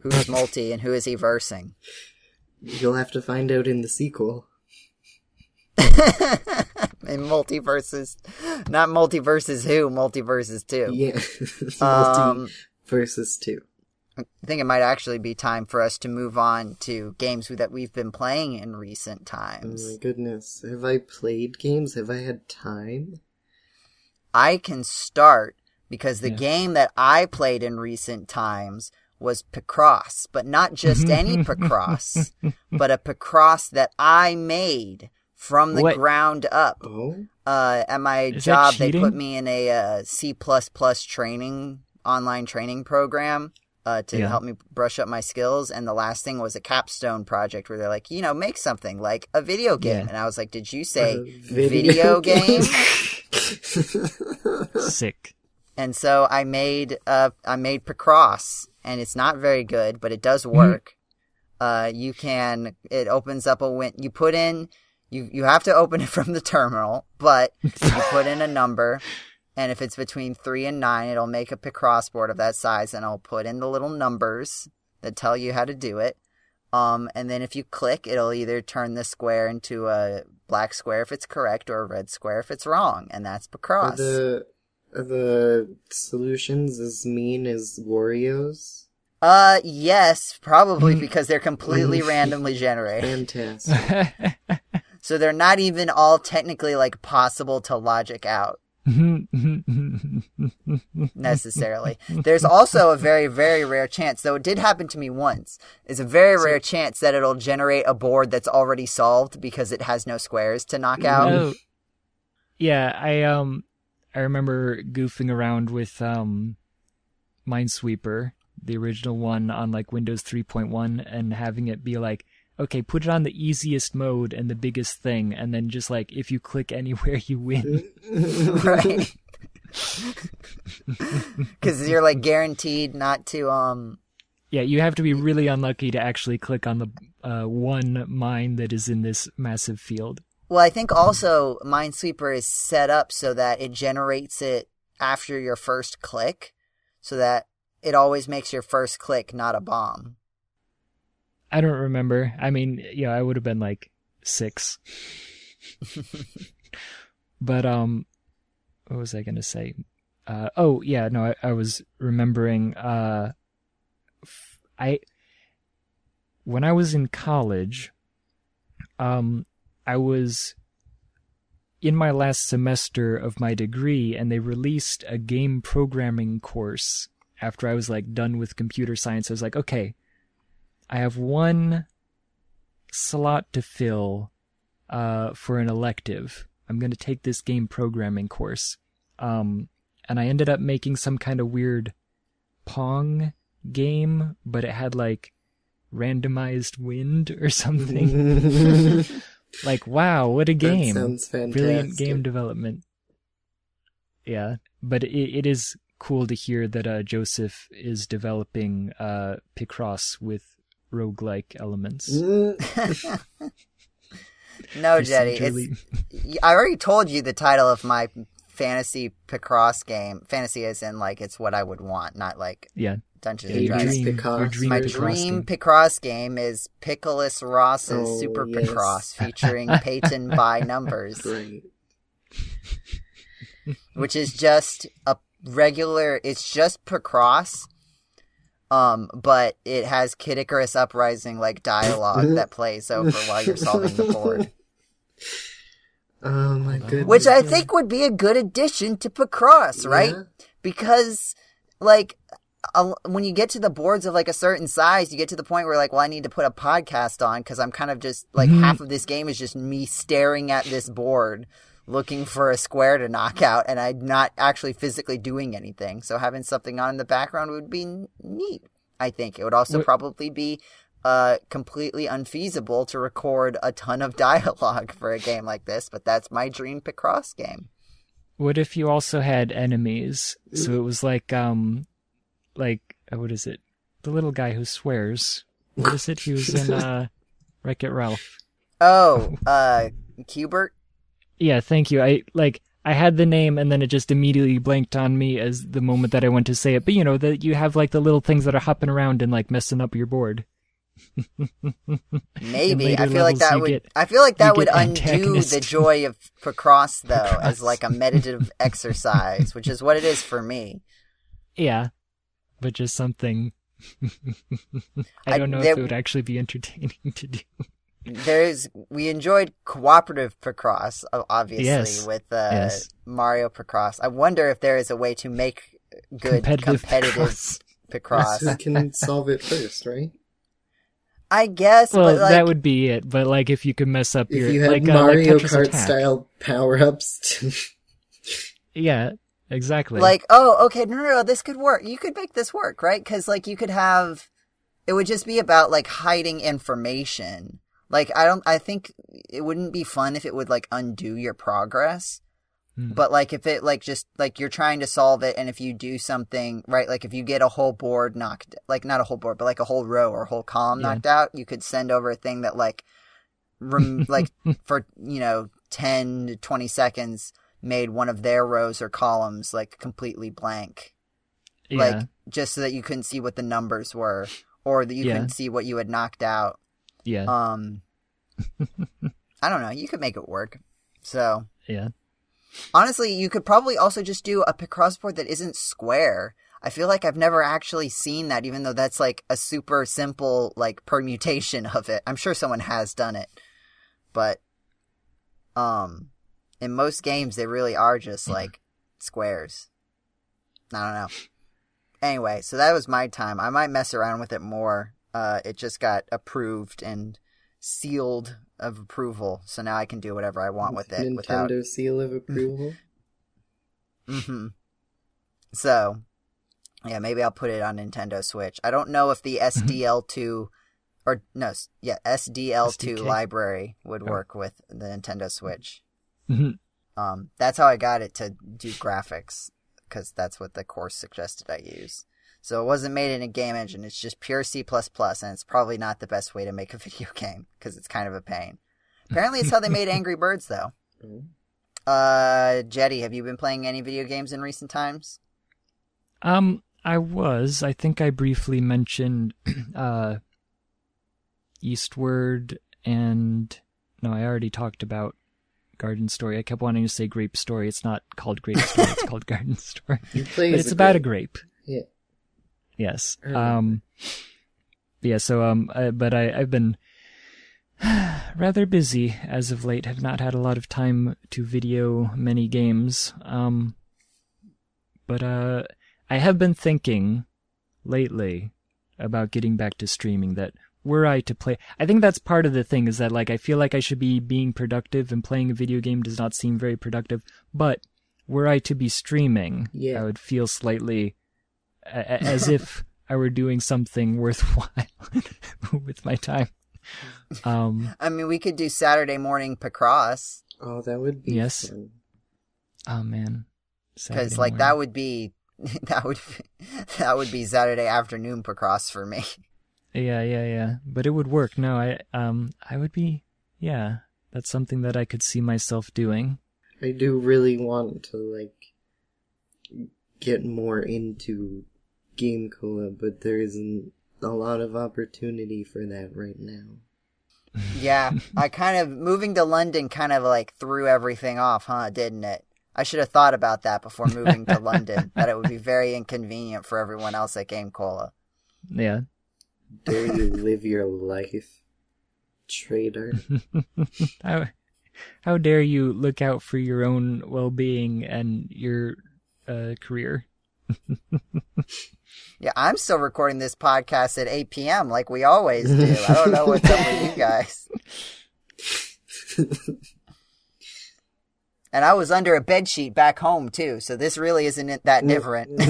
Who's multi and who is he versing? You'll have to find out in the sequel. In multiverses, not multiverses who, multiverses two. Yeah, multiverses um, two. I think it might actually be time for us to move on to games that we've been playing in recent times. Oh my goodness, have I played games? Have I had time? I can start. Because the yeah. game that I played in recent times was Picross, but not just any Picross, but a Picross that I made from the what? ground up. Oh. Uh, at my Is job, they put me in a uh, C plus plus training, online training program uh, to yeah. help me brush up my skills. And the last thing was a capstone project where they're like, you know, make something like a video game. Yeah. And I was like, did you say uh, video, video game? Sick. And so I made uh, I made Picross, and it's not very good, but it does work. Mm. Uh, you can it opens up a win. You put in you you have to open it from the terminal, but you put in a number, and if it's between three and nine, it'll make a Picross board of that size, and I'll put in the little numbers that tell you how to do it. Um, and then if you click, it'll either turn the square into a black square if it's correct, or a red square if it's wrong, and that's Picross. The- The solutions as mean as Wario's? Uh, yes, probably because they're completely randomly generated. Fantastic. So they're not even all technically, like, possible to logic out. Necessarily. There's also a very, very rare chance, though it did happen to me once, is a very so, rare chance that it'll generate a board that's already solved because it has no squares to knock out. No. Yeah, I, um... I remember goofing around with um, Minesweeper, the original one on like Windows three point one, and having it be like, okay, put it on the easiest mode and the biggest thing, and then just like, if you click anywhere, you win. Right. Because you're like guaranteed not to... um. Yeah, you have to be really unlucky to actually click on the uh, one mine that is in this massive field. Well, I think also Minesweeper is set up so that it generates it after your first click, so that it always makes your first click not a bomb. I don't remember. I mean, yeah, I would have been like six. But um, what was I going to say? Uh, oh, yeah, no, I, I was remembering. Uh, f- I when I was in college, um. I was in my last semester of my degree, and they released a game programming course after I was like done with computer science. I was like, okay, I have one slot to fill uh, for an elective. I'm going to take this game programming course. Um, and I ended up making some kind of weird Pong game, but it had like randomized wind or something. Like, wow, what a game. That sounds fantastic. Brilliant game development. Yeah, but it, it is cool to hear that uh, Joseph is developing uh, Picross with roguelike elements. No, Jetty, really... I already told you the title of my fantasy Picross game. Fantasy as in, like, it's what I would want, not, like, yeah. Dungeons and Dragons. Picross. My dream Picross game is Pickles Ross's oh, Super yes. Picross, featuring Peyton by numbers. Great. Which is just a regular, it's just Picross, um, but it has Kid Icarus Uprising like dialogue that plays over while you're solving the board. Oh my goodness. Which I think would be a good addition to Picross, right? Yeah. Because, like, a, when you get to the boards of, like, a certain size, you get to the point where, like, well, I need to put a podcast on because I'm kind of just, like, mm. half of this game is just me staring at this board looking for a square to knock out, and I'm not actually physically doing anything. So having something on in the background would be neat, I think. It would also what? probably be uh, completely unfeasible to record a ton of dialogue for a game like this, but that's my dream Picross game. What if you also had enemies? So it was like, um, like, what is it? The little guy who swears. What is it? He was in, uh, Wreck-It Ralph. Oh, uh, Qbert? Yeah, thank you. I, like, I had the name and then it just immediately blanked on me as the moment that I went to say it. But, you know, that you have, like, the little things that are hopping around and, like, messing up your board. Maybe I feel like that would get, I feel like that would undo the joy of Picross though Picross. as like a meditative exercise, which is what it is for me. Yeah, but just something I don't know I, there, if it would actually be entertaining to do. There's we enjoyed cooperative Picross, obviously, yes. with uh, yes. Mario Picross. I wonder if there is a way to make good competitive, competitive Picross. Picross. We can solve it first, right? I guess, well, but like, that would be it. But like, if you could mess up your, if you had like, Mario uh, like Kart attack. style power ups. Yeah, exactly. Like, oh, okay, no, no, no, this could work. You could make this work, right? Because like, you could have, it would just be about like hiding information. Like, I don't, I think it wouldn't be fun if it would like undo your progress. Mm. But like, if it like just like you're trying to solve it, and if you do something right, like if you get a whole board knocked, like not a whole board, but like a whole row or a whole column yeah. knocked out, you could send over a thing that like, rem- like for you know ten to twenty seconds made one of their rows or columns like completely blank, yeah. like just so that you couldn't see what the numbers were or that you yeah. couldn't see what you had knocked out. Yeah. Um. I don't know. You could make it work. So. Yeah. Honestly, you could probably also just do a Picross board that isn't square. I feel like I've never actually seen that, even though that's like a super simple like permutation of it. I'm sure someone has done it, but um, in most games they really are just like squares. I don't know. Anyway, so that was my time. I might mess around with it more. Uh, it just got approved and sealed of approval, so now I can do whatever I want with it. Nintendo without... seal of approval? Mm-hmm. So, yeah, maybe I'll put it on Nintendo Switch. I don't know if the S D L two, or no, yeah, S D L two S D K library would oh. work with the Nintendo Switch. Mm-hmm. Um, that's how I got it to do graphics, because that's what the course suggested I use. So it wasn't made in a game engine. It's just pure C plus plus, and it's probably not the best way to make a video game because it's kind of a pain. Apparently it's how they made Angry Birds, though. Uh, Jetty, have you been playing any video games in recent times? Um, I was. I think I briefly mentioned uh, Eastward and... No, I already talked about Garden Story. I kept wanting to say Grape Story. It's not called Grape Story. It's called Garden Story. But it's a about grape. a grape. Yeah. Yes. Um, yeah, so, um, I, but I, I've been rather busy as of late, have not had a lot of time to video many games. Um, but uh, I have been thinking lately about getting back to streaming, that were I to play... I think that's part of the thing, is that like I feel like I should be being productive, and playing a video game does not seem very productive, but were I to be streaming, yeah. I would feel slightly... as if I were doing something worthwhile with my time. Um, I mean, we could do Saturday morning Picross. Oh, that would be yes. fun. Oh man, because like morning. that would be that would be, that would be Saturday afternoon Picross for me. Yeah, yeah, yeah. But it would work. No, I um I would be yeah. That's something that I could see myself doing. I do really want to like get more into Game Cola, but there isn't a lot of opportunity for that right now. Yeah, I kind of, moving to London kind of like threw everything off, huh, didn't it? I should have thought about that before moving to London, that it would be very inconvenient for everyone else at Game Cola. Yeah. Dare you live your life, traitor. how, how dare you look out for your own well-being and your uh, career. Yeah, I'm still recording this podcast at eight p.m. like we always do. I don't know what's up with you guys. And I was under a bedsheet back home, too, so this really isn't that different.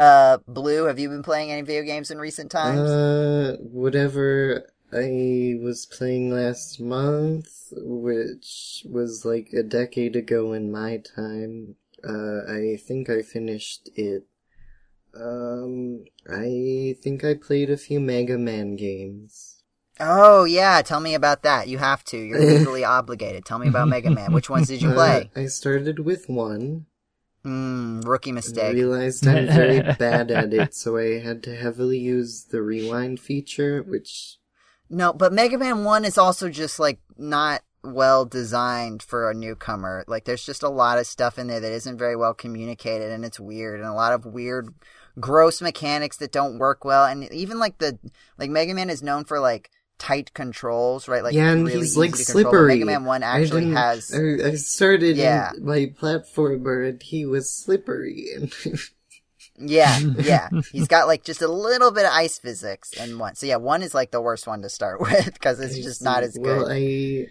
uh, Blue, have you been playing any video games in recent times? Uh, whatever I was playing last month, which was like a decade ago in my time. Uh, I think I finished it. Um, I think I played a few Mega Man games. Oh, yeah, tell me about that. You have to. You're legally obligated. Tell me about Mega Man. Which ones did you play? Uh, I started with one. Mm, rookie mistake. I realized I'm very bad at it, so I had to heavily use the rewind feature, which... No, but Mega Man one is also just, like, not... well designed for a newcomer. Like, there's just a lot of stuff in there that isn't very well communicated, and it's weird, and a lot of weird gross mechanics that don't work well. And even like the like Mega Man is known for like tight controls, right? Like, yeah, and really he's like slippery. Mega Man one actually I has I, I started yeah. in my platformer and he was slippery and yeah yeah he's got like just a little bit of ice physics in one. So yeah, one is like the worst one to start with because it's just not as well, good. I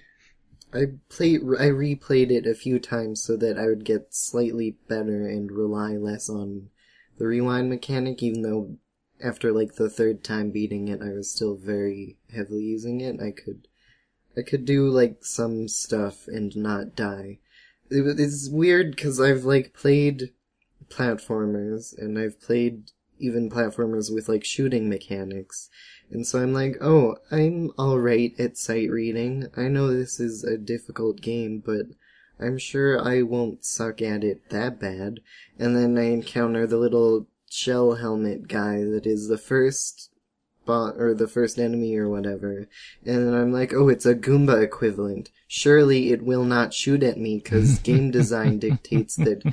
I played, I replayed it a few times so that I would get slightly better and rely less on the rewind mechanic, even though after like the third time beating it, I was still very heavily using it. I could, I could do like some stuff and not die. It, it's weird because I've like played platformers and I've played even platformers with like shooting mechanics. And so I'm like, oh, I'm alright at sight reading. I know this is a difficult game, but I'm sure I won't suck at it that bad. And then I encounter the little shell helmet guy that is the first bot, or the first enemy or whatever. And then I'm like, oh, it's a Goomba equivalent. Surely it will not shoot at me, because game design dictates that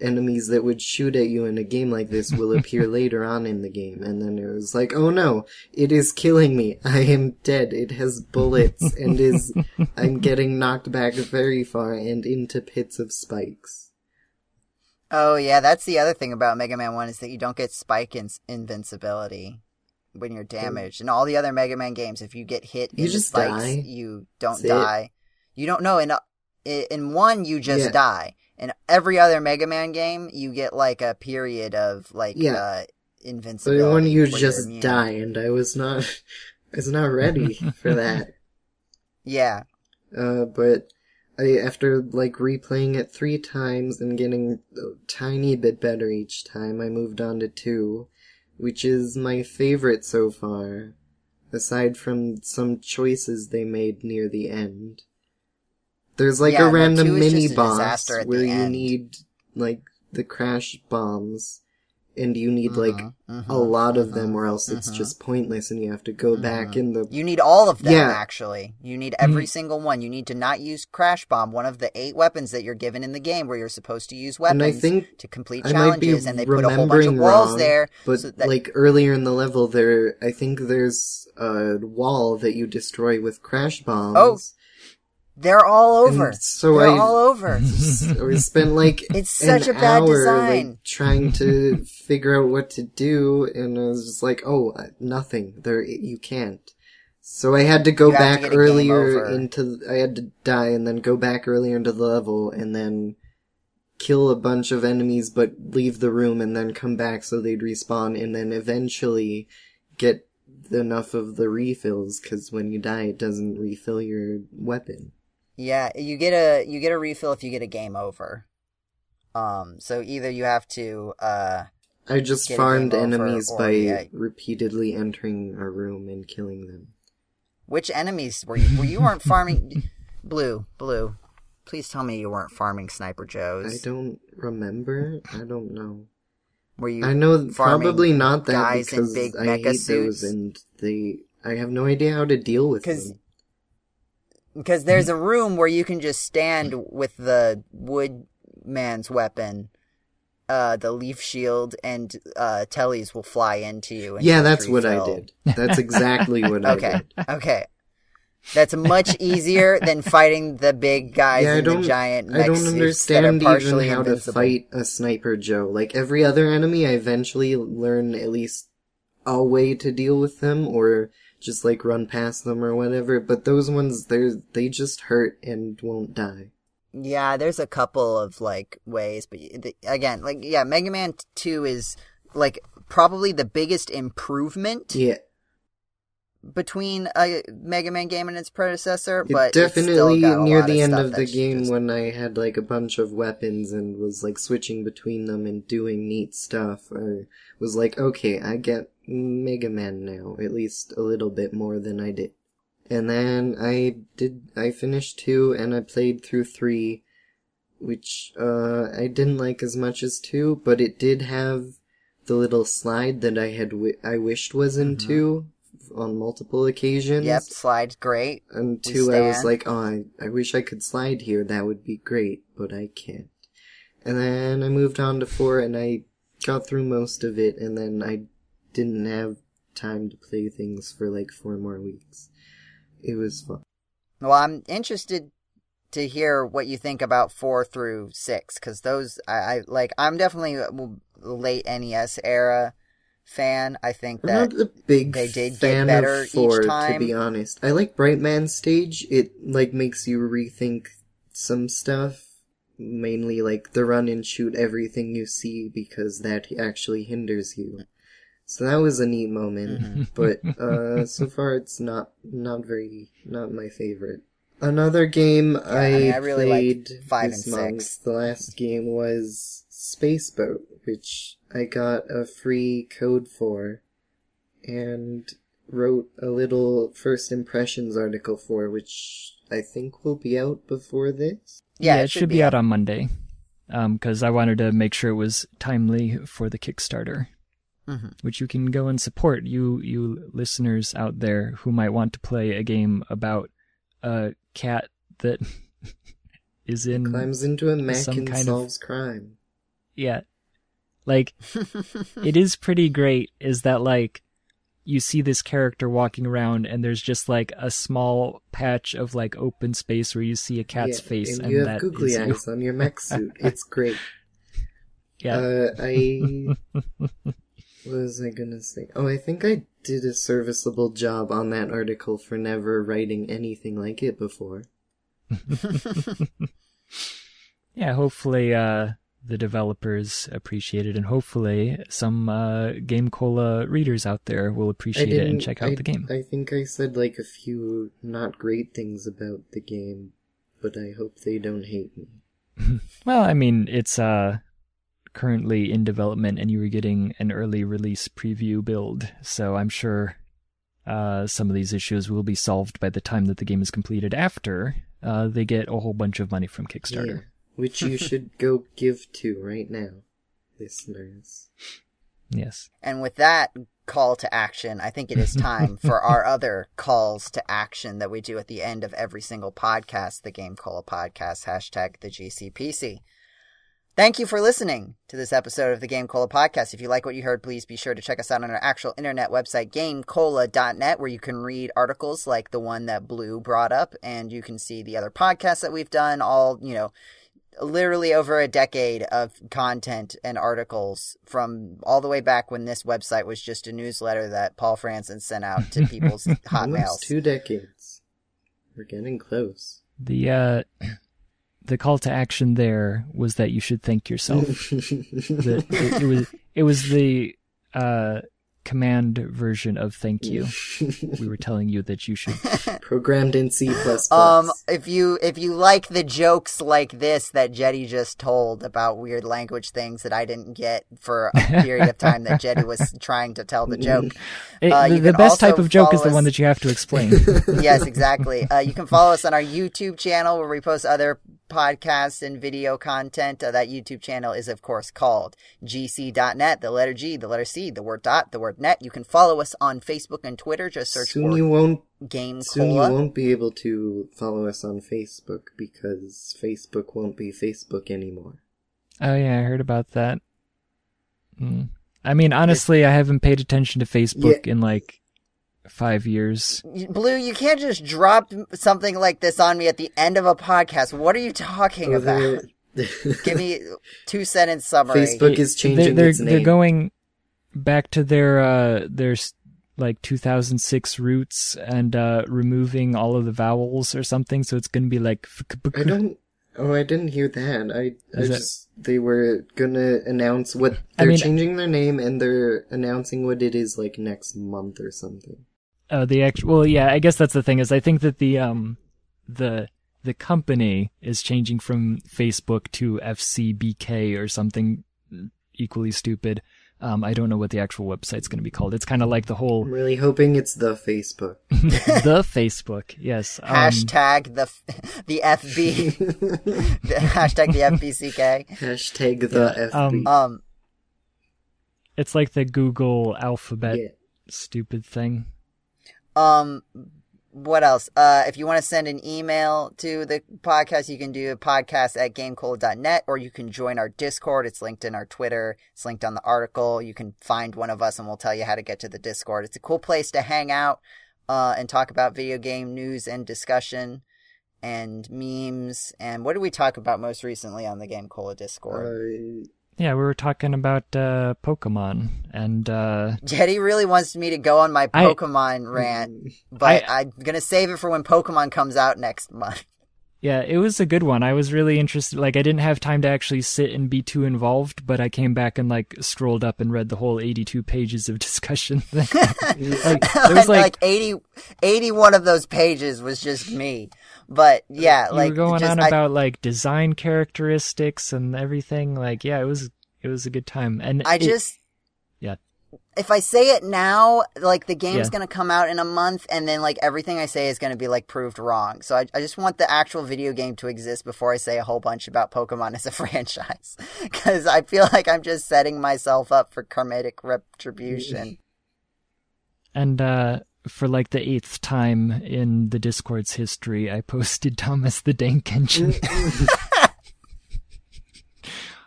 enemies that would shoot at you in a game like this will appear later on in the game. And then it was like, oh no, it is killing me. I am dead. It has bullets and is, I'm getting knocked back very far and into pits of spikes. Oh yeah, that's the other thing about Mega Man one is that you don't get spike in- invincibility when you're damaged. In all the other Mega Man games, if you get hit you in just spikes, die. you don't that's die. It. You don't know. In, in one, you just yeah. die. In every other Mega Man game, you get, like, a period of, like, yeah. uh, invincibility. So one you just die, and I was not, I was not ready for that. Yeah. Uh, but I, after, like, replaying it three times and getting a tiny bit better each time, I moved on to two, which is my favorite so far, aside from some choices they made near the end. There's like yeah, a random mini boss where you end. need like the crash bombs and you need uh-huh, like uh-huh, a lot of uh-huh, them or else uh-huh. it's just pointless and you have to go uh-huh. back in the... You need all of them yeah. actually. You need every mm-hmm. single one. You need to not use crash bomb, one of the eight weapons that you're given in the game where you're supposed to use weapons and I think to complete I challenges and they put a whole bunch of walls wrong, there. But so that... like earlier in the level there, I think there's a wall that you destroy with crash bombs. Oh. They're all over. And so They're I, all over. We spent like it's such an a bad hour design. Like, trying to figure out what to do, and I was just like, "Oh, nothing. There, you can't." So I had to go you back to earlier into. I had to die and then go back earlier into the level, and then kill a bunch of enemies, but leave the room and then come back so they'd respawn, and then eventually get enough of the refills because when you die, it doesn't refill your weapon. Yeah, you get a you get a refill if you get a game over. Um, so either you have to. Uh, I just farmed enemies by yeah. repeatedly entering a room and killing them. Which enemies were you? Well, you weren't farming. Blue, blue. Please tell me you weren't farming Sniper Joes. I don't remember. I don't know. Were you? I know probably not that guys because in big I mecha hate suits? Those and they. I have no idea how to deal with them. Because there's a room where you can just stand with the wood man's weapon, uh, the leaf shield, and uh, tellies will fly into you. And yeah, that's what fill. I did. That's exactly what okay. I did. Okay, okay. That's much easier than fighting the big guys yeah, and the giant mech suits. I don't understand that are even how invincible. To fight a Sniper Joe. Like, every other enemy, I eventually learn at least a way to deal with them, or just, like, run past them or whatever. But those ones, they're, they just hurt and won't die. Yeah, there's a couple of, like, ways. But, the, again, like, yeah, Mega Man two is, like, probably the biggest improvement. Yeah. Between a Mega Man game and its predecessor, it but definitely near the end of the game just... when I had like a bunch of weapons and was like switching between them and doing neat stuff, I was like, okay, I get Mega Man now, at least a little bit more than I did. And then I did, I finished two and I played through three, which uh, I didn't like as much as two, but it did have the little slide that I had, w- I wished was in mm-hmm. two. On multiple occasions. Yep, slide's great. And two, I was like, oh, I, I wish I could slide here. That would be great, but I can't. And then I moved on to four, and I got through most of it, and then I didn't have time to play things for like four more weeks. It was fun. Well, I'm interested to hear what you think about four through six, because those, I, I like, I'm definitely late N E S era fan. I think that I'm not the big they did fan get better of four, each time. To be honest, I like Brightman's stage. It like makes you rethink some stuff, mainly like the run and shoot everything you see because that actually hinders you. So that was a neat moment. But uh, so far, it's not not very not my favorite. Another game yeah, I, I, mean, I really played five this and month. Six. The last game was Spaceboat, which I got a free code for and wrote a little first impressions article for, which I think will be out before this. Yeah, yeah it, it should, should be, be out on Monday because um, I wanted to make sure it was timely for the Kickstarter, mm-hmm. which you can go and support, you you listeners out there who might want to play a game about a cat that is in climbs into a mech and solves of, crime. Yeah. Like, it is pretty great is that, like, you see this character walking around and there's just, like, a small patch of, like, open space where you see a cat's yeah, face. And, and you that have googly is eyes you. On your mech suit. It's great. Yeah. Uh, I... What was I gonna say? Oh, I think I did a serviceable job on that article for never writing anything like it before. Yeah, hopefully, uh... the developers appreciate it, and hopefully some uh, Game Cola readers out there will appreciate it and check out I, the game. I think I said, like, a few not great things about the game, but I hope they don't hate me. Well, I mean, it's uh, currently in development, and you were getting an early release preview build, so I'm sure uh, some of these issues will be solved by the time that the game is completed after uh, they get a whole bunch of money from Kickstarter. Yeah. Which you should go give to right now, listeners. Yes. And with that call to action, I think it is time for our other calls to action that we do at the end of every single podcast, the Game Cola Podcast, hashtag the G C P C. Thank you for listening to this episode of the Game Cola Podcast. If you like what you heard, please be sure to check us out on our actual internet website, game cola dot net, where you can read articles like the one that Blue brought up, and you can see the other podcasts that we've done, all, you know, literally over a decade of content and articles from all the way back when this website was just a newsletter that Paul Francis sent out to people's hotmails. Two decades. We're getting close. The uh, the call to action there was that you should thank yourself. the, it, it was it was the uh, command version of thank you. We were telling you that you should. Programmed in C plus plus. Um, if you if you like the jokes like this that Jetty just told about weird language things that I didn't get for a period of time that Jetty was trying to tell the joke. It, uh, the the best type of joke is the one that you have to explain. Yes, exactly. Uh, you can follow us on our YouTube channel where we post other podcasts and video content. Uh, that YouTube channel is, of course, called G C dot net, the letter G, the letter C, the word dot, the word net. You can follow us on Facebook and Twitter. Just search soon for you won't, Game soon Cola. Soon you won't be able to follow us on Facebook because Facebook won't be Facebook anymore. Oh, yeah, I heard about that. Mm. I mean, honestly, I haven't paid attention to Facebook yeah. in, like, five years. Blue, you can't just drop something like this on me at the end of a podcast. What are you talking oh, about? Give me two-sentence summary. Facebook is changing they're, its they're, name. They're going back to their, uh, their like, two thousand six roots and uh, removing all of the vowels or something, so it's going to be like... I don't... Oh, I didn't hear that. I, I just, it? they were gonna announce what, they're I mean, changing their name and they're announcing what it is like next month or something. Oh, uh, the actual, well, yeah, I guess that's the thing is I think that the, um, the, the company is changing from Facebook to F C B K or something equally stupid. Um, I don't know what the actual website's going to be called. It's kind of like the whole... I'm really hoping it's the Facebook. The Facebook, yes. Um... Hashtag the f- the F B. Hashtag the F B C K. Hashtag the yeah, F B. Um, um, it's like the Google alphabet yeah. stupid thing. Um... What else? Uh, if you want to send an email to the podcast, you can do podcast at gamecola dot net, or you can join our Discord. It's linked in our Twitter. It's linked on the article. You can find one of us, and we'll tell you how to get to the Discord. It's a cool place to hang out uh, and talk about video game news and discussion and memes. And what did we talk about most recently on the Game Cola Discord? Uh... Yeah, we were talking about uh, Pokemon, and... Uh, Jetty really wants me to go on my Pokemon I, rant, but I, I'm going to save it for when Pokemon comes out next month. Yeah, it was a good one. I was really interested. Like, I didn't have time to actually sit and be too involved, but I came back and, like, scrolled up and read the whole eighty-two pages of discussion thing. like, there was, like, like eighty, eighty-one of those pages was just me. But, yeah, like... You were going just, on about, I, like, design characteristics and everything. Like, yeah, it was it was a good time. And I it, just... Yeah. If I say it now, like, the game's yeah. going to come out in a month, and then, like, everything I say is going to be, like, proved wrong. So I, I just want the actual video game to exist before I say a whole bunch about Pokemon as a franchise. Because I feel like I'm just setting myself up for karmic retribution. And, uh... for like the eighth time in the Discord's history, I posted Thomas the Dank Kenshin.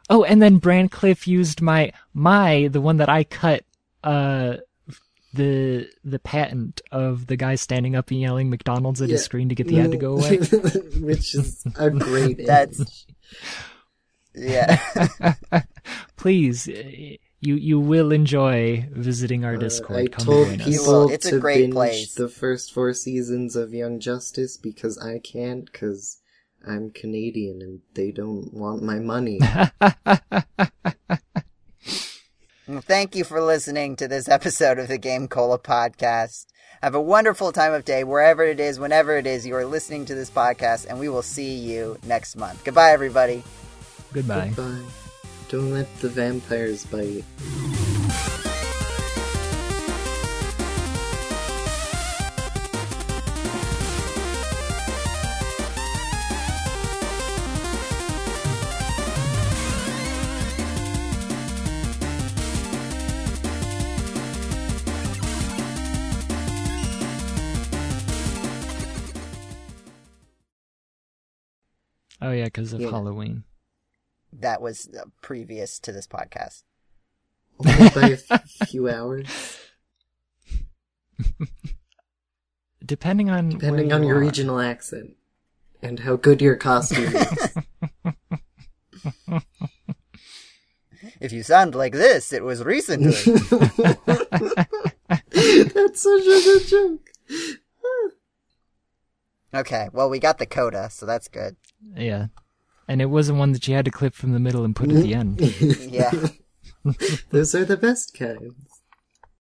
Oh, and then Brancliffe used my, my, the one that I cut, uh, the, the patent of the guy standing up and yelling McDonald's at yeah. his screen to get the ad to go away. Which is a great image. That's, yeah. Please. You you will enjoy visiting our Discord. Uh, I Come told people it's to a great binge place. The first four seasons of Young Justice because I can't, because I'm Canadian and they don't want my money. Well, thank you for listening to this episode of the Game Cola Podcast. Have a wonderful time of day, wherever it is, whenever it is, you are listening to this podcast, and we will see you next month. Goodbye, everybody. Goodbye. Goodbye. Don't let the vampires bite. Oh yeah, because of yeah. Halloween. That was previous to this podcast. Only by a few hours. Depending on Depending on your are. regional accent and how good your costume is. If you sound like this, it was recently. That's such a good joke. Okay, well, we got the coda, so that's good. Yeah. And it wasn't one that you had to clip from the middle and put at the end. Yeah. Those are the best kinds.